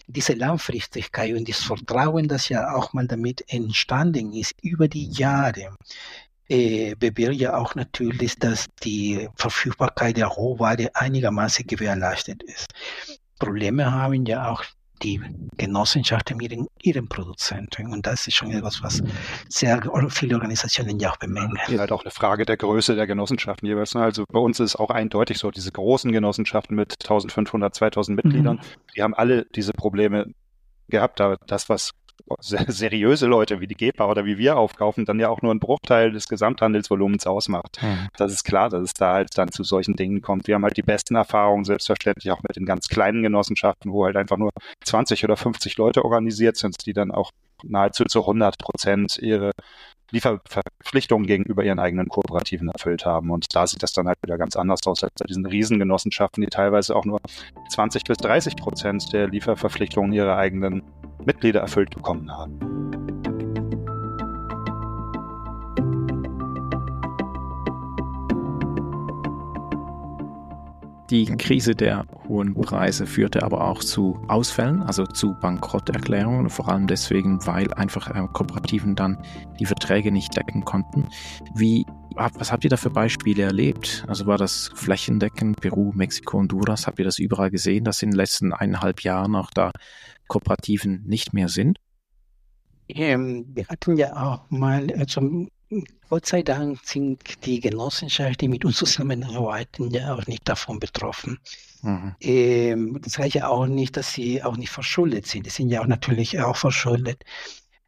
Diese Langfristigkeit und das Vertrauen, das ja auch mal damit entstanden ist, über die Jahre, äh, bewirkt ja auch natürlich, dass die Verfügbarkeit der Rohware einigermaßen gewährleistet ist. Probleme haben ja auch die Genossenschaften mit ihren, ihren Produzenten. Und das ist schon etwas, was sehr viele Organisationen ja auch bemängeln. Das ist halt auch eine Frage der Größe der Genossenschaften jeweils. Also bei uns ist auch eindeutig so, diese großen Genossenschaften mit eintausendfünfhundert, zweitausend Mitgliedern, mhm. die haben alle diese Probleme gehabt. Aber das, was seriöse Leute wie die G E P A oder wie wir aufkaufen, dann ja auch nur einen Bruchteil des Gesamthandelsvolumens ausmacht. Mhm. Das ist klar, dass es da halt dann zu solchen Dingen kommt. Wir haben halt die besten Erfahrungen, selbstverständlich auch mit den ganz kleinen Genossenschaften, wo halt einfach nur zwanzig oder fünfzig Leute organisiert sind, die dann auch nahezu zu hundert Prozent ihre Lieferverpflichtungen gegenüber ihren eigenen Kooperativen erfüllt haben. Und da sieht das dann halt wieder ganz anders aus als bei diesen Riesengenossenschaften, die teilweise auch nur zwanzig bis dreißig Prozent der Lieferverpflichtungen ihrer eigenen Mitglieder erfüllt bekommen haben. Die Krise der hohen Preise führte aber auch zu Ausfällen, also zu Bankrotterklärungen, vor allem deswegen, weil einfach äh, Kooperativen dann die Verträge nicht decken konnten. Wie, was habt ihr da für Beispiele erlebt? Also war das flächendeckend, Peru, Mexiko, Honduras, habt ihr das überall gesehen, dass in den letzten eineinhalb Jahren auch da Kooperativen nicht mehr sind? Ähm, wir hatten ja auch mal äh, zum Gott sei Dank sind die Genossenschaften, die mit uns zusammenarbeiten, ja auch nicht davon betroffen. Mhm. Ähm, das heißt ja auch nicht, dass sie auch nicht verschuldet sind. Die sind ja auch natürlich auch verschuldet.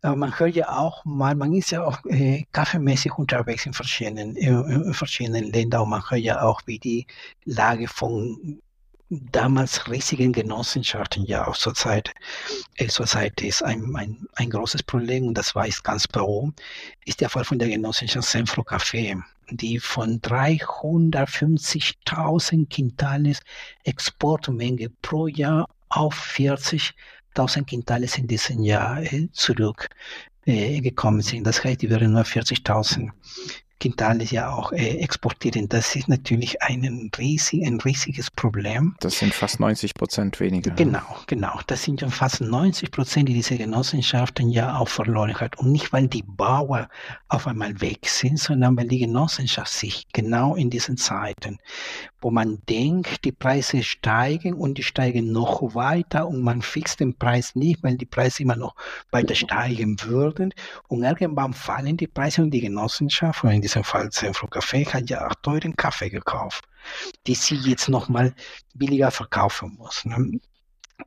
Aber man hört ja auch mal, man ist ja auch äh, kaffeemäßig unterwegs in verschiedenen, äh, in verschiedenen Ländern. Und man hört ja auch, wie die Lage von damals riesigen Genossenschaften ja auch zurzeit äh, zurzeit ist ein, ein, ein großes Problem, und das weiß ganz Peru, ist der Fall von der Genossenschaft Cenfrocafé, die von dreihundertfünfzigtausend Quintales Exportmenge pro Jahr auf vierzigtausend Quintales in diesem Jahr äh, zurückgekommen äh, sind. Das heißt, die wären nur vierzigtausend Quintales ja auch äh, exportieren. Das ist natürlich ein, riesig, ein riesiges Problem. Das sind fast neunzig Prozent weniger. Genau, genau. Das sind schon fast neunzig Prozent, die diese Genossenschaften ja auch verloren hat. Und nicht, weil die Bauern auf einmal weg sind, sondern weil die Genossenschaft sich genau in diesen Zeiten, wo man denkt, die Preise steigen und die steigen noch weiter und man fixt den Preis nicht, weil die Preise immer noch weiter steigen würden. Und irgendwann fallen die Preise und die Genossenschaft, und in diesem Fall Cenfrocafé, hat ja auch teuren Kaffee gekauft, die sie jetzt nochmal billiger verkaufen muss. Ne?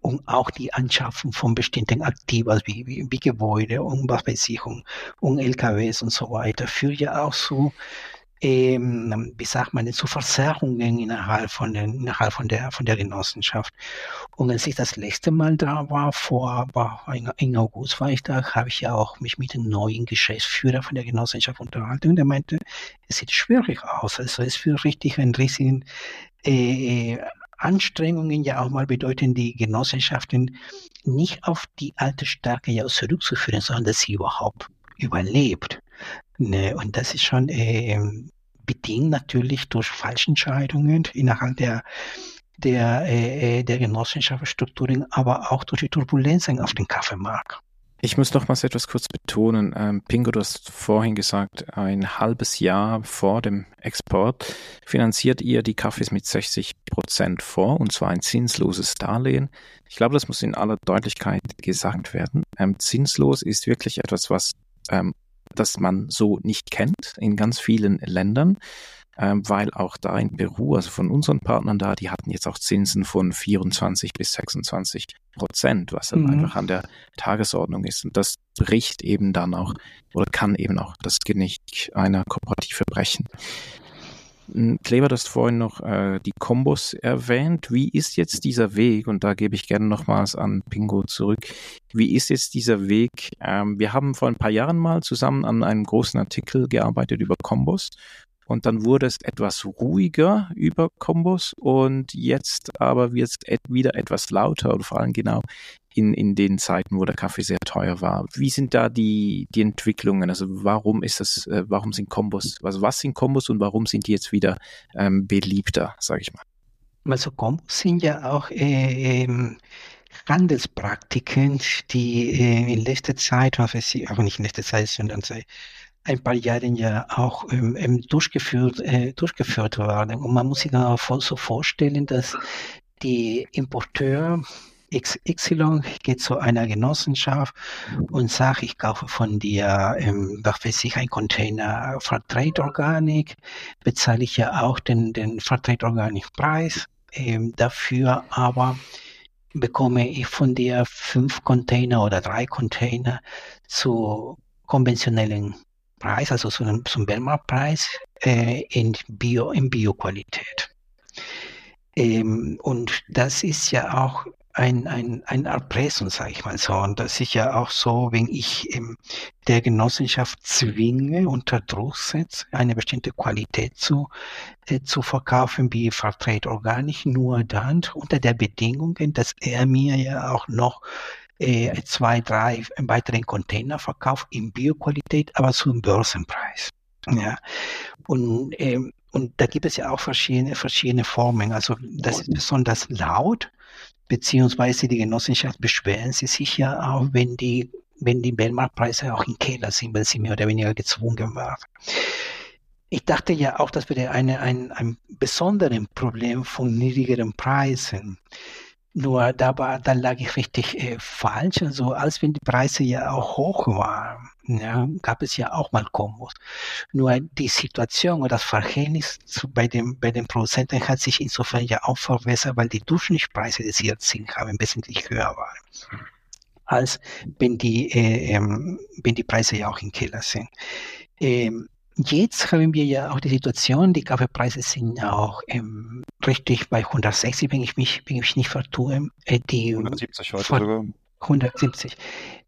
Und auch die Anschaffung von bestimmten Aktiva wie, wie, wie Gebäude und was weiß ich, und, und L K Ws und so weiter, führt ja auch so, Ähm, wie sagt man, zu Verzerrungen innerhalb von, den, innerhalb von, der, von der Genossenschaft. Und als ich das letzte Mal da war, vor, war in August war ich da, habe ich ja auch mich mit dem neuen Geschäftsführer von der Genossenschaft unterhalten, und er meinte, es sieht schwierig aus, also es führt richtig einen riesigen äh, Anstrengungen ja auch mal bedeuten, die Genossenschaften nicht auf die alte Stärke ja zurückzuführen, sondern dass sie überhaupt überlebt. Ne, und das ist schon äh, bedingt natürlich durch Falschentscheidungen innerhalb der, der, äh, der Genossenschaftsstrukturen, aber auch durch die Turbulenzen auf dem Kaffeemarkt. Ich muss nochmals etwas kurz betonen. Ähm, Pingo, du hast vorhin gesagt, ein halbes Jahr vor dem Export finanziert ihr die Kaffees mit sechzig Prozent vor, und zwar ein zinsloses Darlehen. Ich glaube, das muss in aller Deutlichkeit gesagt werden. Ähm, zinslos ist wirklich etwas, was ähm, das man so nicht kennt in ganz vielen Ländern, ähm, weil auch da in Peru, also von unseren Partnern da, die hatten jetzt auch Zinsen von vierundzwanzig bis sechsundzwanzig Prozent, was dann mhm. einfach an der Tagesordnung ist. Und das bricht eben dann auch, oder kann eben auch das Genick einer Kooperative brechen. Kleber, du hast vorhin noch äh, die Kombos erwähnt. Wie ist jetzt dieser Weg, und da gebe ich gerne nochmals an Pingo zurück, wie ist jetzt dieser Weg? Ähm, wir haben vor ein paar Jahren mal zusammen an einem großen Artikel gearbeitet über Kombos und dann wurde es etwas ruhiger über Kombos und jetzt aber wird es et wieder etwas lauter und vor allem genau in, in den Zeiten, wo der Kaffee sehr teuer war. Wie sind da die, die Entwicklungen? Also warum ist das, äh, warum sind Kombos, also was sind Kombos und warum sind die jetzt wieder ähm, beliebter, sage ich mal? Also Kombos sind ja auch äh, ähm, Handelspraktiken, die äh, in letzter Zeit, was weiß ich, aber nicht in letzter Zeit, sondern seit ein paar Jahren ja auch ähm, durchgeführt, äh, durchgeführt werden. Und man muss sich dann auch so vorstellen, dass die Importeure X Y geht zu einer Genossenschaft und sagt, ich kaufe von dir, ähm, was weiß ich, ein Container Fairtrade Organic, bezahle ich ja auch den, den Fairtrade Organic Preis, ähm, dafür aber bekomme ich von dir fünf Container oder drei Container zu konventionellen Preis, also zu einem, zum Weltmarktpreis äh, in Bio, in Bioqualität. Ähm, und das ist ja auch ein, ein, ein Erpressung, sage ich mal so. Und das ist ja auch so, wenn ich ähm, der Genossenschaft zwinge, unter Druck setze, eine bestimmte Qualität zu, äh, zu verkaufen, wie Fairtrade Organic, nur dann unter der Bedingung, dass er mir ja auch noch äh, zwei, drei weitere Container verkauft, in Bioqualität, aber zum Börsenpreis. Ja. Und, ähm, und da gibt es ja auch verschiedene, verschiedene Formen. Also das ist besonders laut, beziehungsweise die Genossenschaft beschweren sie sich ja auch, wenn die, wenn die Weltmarktpreise auch im Keller sind, weil sie mehr oder weniger gezwungen waren. Ich dachte ja auch, dass wir eine, ein, ein besonderes Problem von niedrigeren Preisen. Nur da war, dann lag ich richtig äh, falsch. Also als wenn die Preise ja auch hoch waren, ja, gab es ja auch mal Kombos. Nur die Situation oder das Verhältnis zu, bei, dem, bei den Produzenten hat sich insofern ja auch verbessert, weil die Durchschnittspreise des Jahrzehnts haben wesentlich höher waren, als wenn die, äh, ähm, wenn die Preise ja auch im Keller sind. Ähm, Jetzt haben wir ja auch die Situation, die Kaffeepreise sind auch ähm, richtig bei hundertsechzig, wenn ich mich, wenn ich mich nicht vertue. Äh, die hundertsiebzig heute sogar. hundertsiebzig.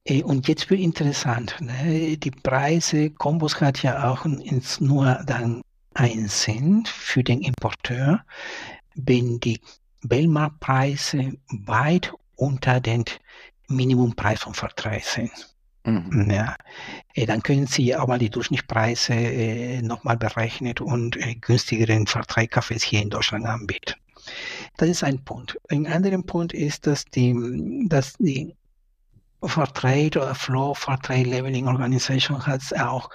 Äh, und jetzt wird interessant, ne? Die Preise, Kombos hat ja auch ins, nur dann einen Sinn für den Importeur, wenn die Weltmarktpreise weit unter den Minimumpreis von Vertrag sind. Ja, dann können Sie auch mal die Durchschnittspreise äh, nochmal berechnet und äh, günstigeren Fairtrade-Kaffees hier in Deutschland anbieten. Das ist ein Punkt. Ein anderer Punkt ist, dass die, dass die Fairtrade oder F L O, Fairtrade Leveling Organisation, hat auch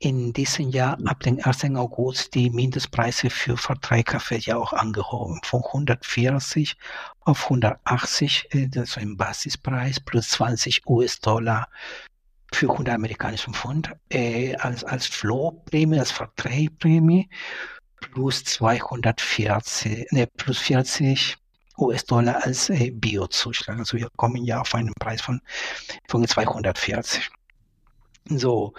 in diesem Jahr ab dem ersten August die Mindestpreise für Fairtrade-Kaffee ja auch angehoben. Von hundertvierzig auf hundertachtzig, das ist ein Basispreis, plus zwanzig US-Dollar für hundert amerikanischen Pfund, äh, als, als F L O-Prämie, als Fairtrade-Prämie, plus zweihundertvierzig, ne, plus vierzig US-Dollar als äh, Bio-Zuschlag. Also wir kommen ja auf einen Preis von, von zweihundertvierzig. So,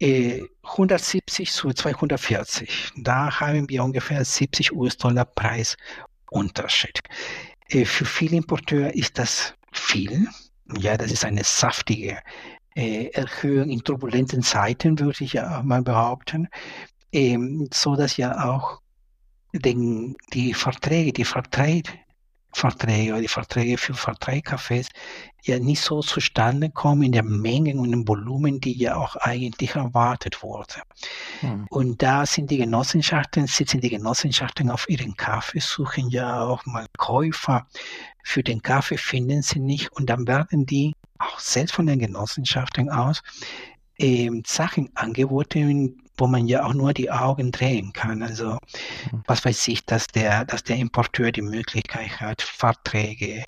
äh, hundertsiebzig zu zweihundertvierzig, da haben wir ungefähr siebzig US-Dollar Preisunterschied. Äh, für viele Importeure ist das viel. Ja, das ist eine saftige äh, Erhöhung in turbulenten Zeiten, würde ich ja mal behaupten, ähm, so dass ja auch den, die Verträge, die Verträge, Verträge oder die Verträge für Verträgekaffees ja nicht so zustande kommen in der Menge und im Volumen, die ja auch eigentlich erwartet wurde. Hm. Und da sind die Genossenschaften, sitzen die Genossenschaften auf ihren Kaffee, suchen ja auch mal Käufer für den Kaffee, finden sie nicht und dann werden die auch selbst von den Genossenschaften aus äh, Sachen angeboten, wo man ja auch nur die Augen drehen kann. Also was weiß ich, dass der, dass der Importeur die Möglichkeit hat, Verträge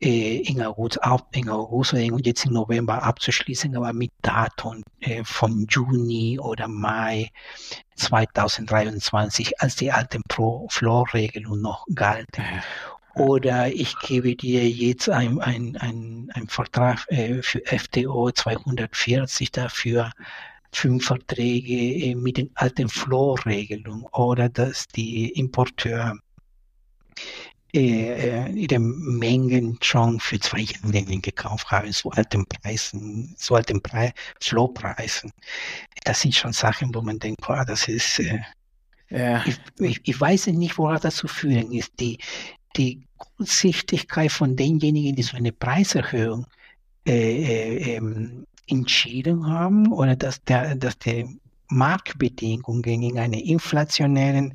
äh, in August, auf, in August und jetzt im November abzuschließen, aber mit Datum äh, von Juni oder Mai zweitausenddreiundzwanzig, als die alten Pro-Floor-Regelungen noch galten. Oder ich gebe dir jetzt einen ein, ein Vertrag äh, für F T O zweihundertvierzig dafür, Firmenverträge mit den alten F L O-Regelungen oder dass die Importeure äh, ihre Mengen schon für zwei Jahre gekauft haben, zu alten Preisen, zu alten Pre- F L O-Preisen. Das sind schon Sachen, wo man denkt, boah, das ist... Äh, ja. ich, ich, ich weiß nicht, woran das zu führen ist. Die, die Kurzsichtigkeit von denjenigen, die so eine Preiserhöhung äh, ähm, entschieden haben oder dass, der, dass die Marktbedingungen in einem inflationären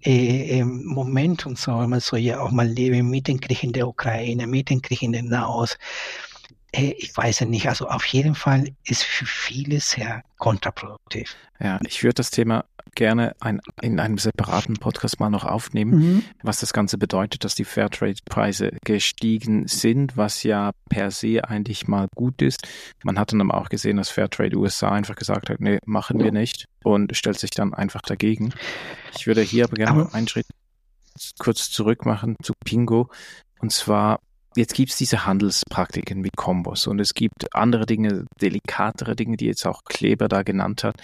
äh, Momentum, soll man so ja auch mal leben, mit den Krieg in der Ukraine, mit den Krieg in der Nahost. Äh, ich weiß es nicht. Also auf jeden Fall ist für viele sehr kontraproduktiv. Ja, ich würde das Thema gerne ein, in einem separaten Podcast mal noch aufnehmen, mhm. was das Ganze bedeutet, dass die Fairtrade-Preise gestiegen sind, was ja per se eigentlich mal gut ist. Man hat dann aber auch gesehen, dass Fairtrade U S A einfach gesagt hat, nee, machen ja. wir nicht und stellt sich dann einfach dagegen. Ich würde hier aber gerne aber einen Schritt kurz zurück machen zu Pingo, und zwar jetzt gibt es diese Handelspraktiken wie Kombos und es gibt andere Dinge, delikatere Dinge, die jetzt auch Kleber da genannt hat.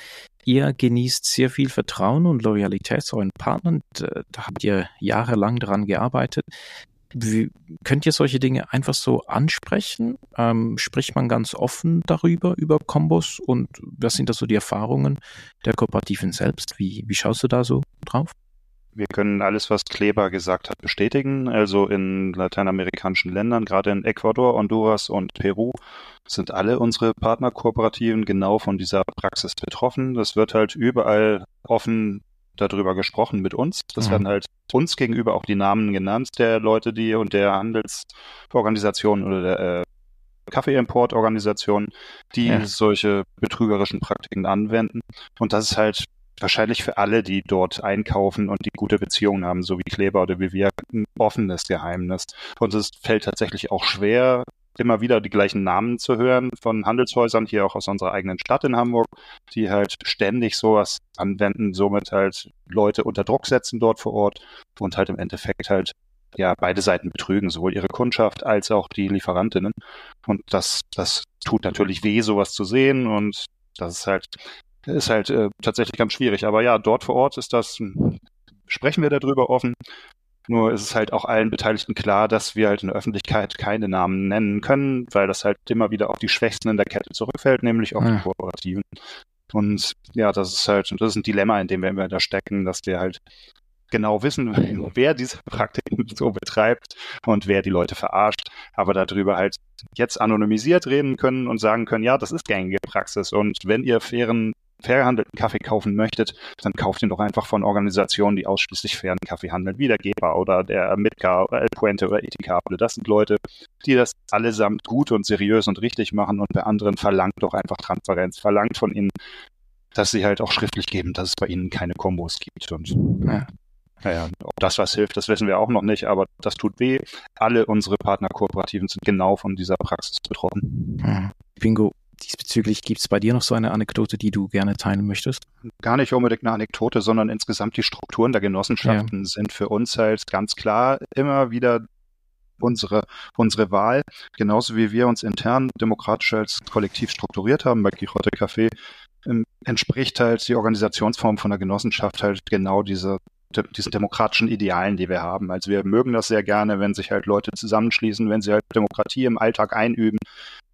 Ihr genießt sehr viel Vertrauen und Loyalität zu euren Partnern. Da habt ihr jahrelang dran gearbeitet. Wie, könnt ihr solche Dinge einfach so ansprechen? Ähm, spricht man ganz offen darüber, über Kombos? Und was sind da so die Erfahrungen der Kooperativen selbst? Wie, wie schaust du da so drauf? Wir können alles, was Kleber gesagt hat, bestätigen. Also in lateinamerikanischen Ländern, gerade in Ecuador, Honduras und Peru, sind alle unsere Partnerkooperativen genau von dieser Praxis betroffen. Das wird halt überall offen darüber gesprochen mit uns. Das mhm. werden halt uns gegenüber auch die Namen genannt der Leute, die und der Handelsorganisation oder der äh, Kaffeeimportorganisation, die ja. solche betrügerischen Praktiken anwenden. Und das ist halt wahrscheinlich für alle, die dort einkaufen und die gute Beziehungen haben, so wie Kleber oder wie wir, ein offenes Geheimnis. Und es fällt tatsächlich auch schwer, immer wieder die gleichen Namen zu hören von Handelshäusern, hier auch aus unserer eigenen Stadt in Hamburg, die halt ständig sowas anwenden, somit halt Leute unter Druck setzen dort vor Ort und halt im Endeffekt halt ja beide Seiten betrügen, sowohl ihre Kundschaft als auch die Lieferantinnen. Und das, das tut natürlich weh, sowas zu sehen, und das ist halt Ist halt äh, tatsächlich ganz schwierig. Aber ja, dort vor Ort ist das, sprechen wir darüber offen. Nur ist es halt auch allen Beteiligten klar, dass wir halt in der Öffentlichkeit keine Namen nennen können, weil das halt immer wieder auf die Schwächsten in der Kette zurückfällt, nämlich auf ja. die Kooperativen. Und ja, das ist halt, das ist ein Dilemma, in dem wir immer da stecken, dass wir halt genau wissen, wer diese Praktiken so betreibt und wer die Leute verarscht, aber darüber halt jetzt anonymisiert reden können und sagen können, ja, das ist gängige Praxis, und wenn ihr fairen fair gehandelten Kaffee kaufen möchtet, dann kauft ihn doch einfach von Organisationen, die ausschließlich fairen Kaffee handeln, wie der G E P A oder der Mitka oder El Puente oder Etikable. Das sind Leute, die das allesamt gut und seriös und richtig machen, und bei anderen verlangt doch einfach Transparenz, verlangt von ihnen, dass sie halt auch schriftlich geben, dass es bei ihnen keine Kombos gibt. Und ja. Naja, ob das was hilft, das wissen wir auch noch nicht, aber das tut weh. Alle unsere Partnerkooperativen sind genau von dieser Praxis betroffen. Hm. Bingo. Diesbezüglich gibt es bei dir noch so eine Anekdote, die du gerne teilen möchtest? Gar nicht unbedingt eine Anekdote, sondern insgesamt die Strukturen der Genossenschaften ja. sind für uns halt ganz klar immer wieder unsere, unsere Wahl. Genauso wie wir uns intern demokratisch als Kollektiv strukturiert haben bei Quijote Kaffee, entspricht halt die Organisationsform von der Genossenschaft halt genau dieser diesen demokratischen Idealen, die wir haben. Also wir mögen das sehr gerne, wenn sich halt Leute zusammenschließen, wenn sie halt Demokratie im Alltag einüben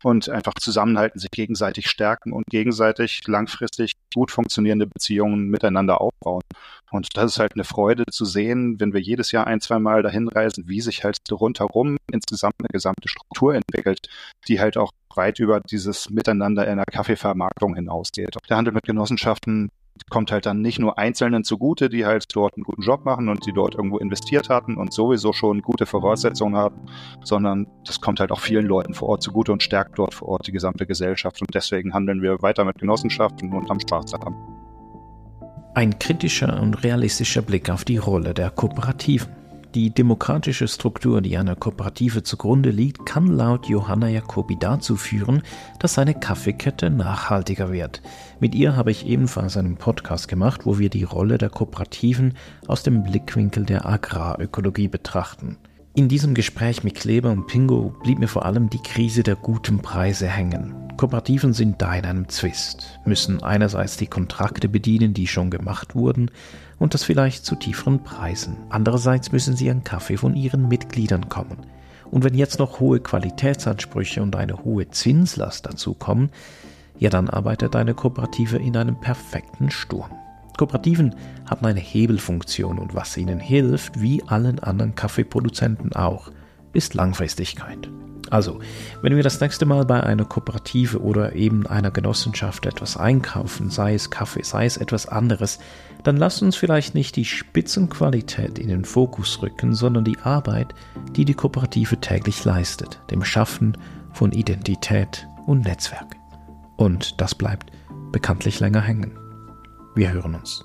und einfach zusammenhalten, sich gegenseitig stärken und gegenseitig langfristig gut funktionierende Beziehungen miteinander aufbauen. Und das ist halt eine Freude zu sehen, wenn wir jedes Jahr ein, zweimal dahin reisen, wie sich halt rundherum insgesamt eine gesamte Struktur entwickelt, die halt auch weit über dieses Miteinander in der Kaffeevermarktung hinausgeht. Der Handel mit Genossenschaften kommt halt dann nicht nur Einzelnen zugute, die halt dort einen guten Job machen und die dort irgendwo investiert hatten und sowieso schon gute Voraussetzungen haben, sondern das kommt halt auch vielen Leuten vor Ort zugute und stärkt dort vor Ort die gesamte Gesellschaft. Und deswegen handeln wir weiter mit Genossenschaften und haben Spaß daran. Ein kritischer und realistischer Blick auf die Rolle der Kooperativen. Die demokratische Struktur, die einer Kooperative zugrunde liegt, kann laut Johanna Jacobi dazu führen, dass eine Kaffeekette nachhaltiger wird. Mit ihr habe ich ebenfalls einen Podcast gemacht, wo wir die Rolle der Kooperativen aus dem Blickwinkel der Agrarökologie betrachten. In diesem Gespräch mit Kleber und Pingo blieb mir vor allem die Krise der guten Preise hängen. Kooperativen sind da in einem Zwist, müssen einerseits die Kontrakte bedienen, die schon gemacht wurden, und das vielleicht zu tieferen Preisen. Andererseits müssen sie an Kaffee von ihren Mitgliedern kommen. Und wenn jetzt noch hohe Qualitätsansprüche und eine hohe Zinslast dazukommen, ja, dann arbeitet eine Kooperative in einem perfekten Sturm. Kooperativen haben eine Hebelfunktion und was ihnen hilft, wie allen anderen Kaffeeproduzenten auch, ist Langfristigkeit. Also, wenn wir das nächste Mal bei einer Kooperative oder eben einer Genossenschaft etwas einkaufen, sei es Kaffee, sei es etwas anderes, dann lasst uns vielleicht nicht die Spitzenqualität in den Fokus rücken, sondern die Arbeit, die die Kooperative täglich leistet, dem Schaffen von Identität und Netzwerk. Und das bleibt bekanntlich länger hängen. Wir hören uns.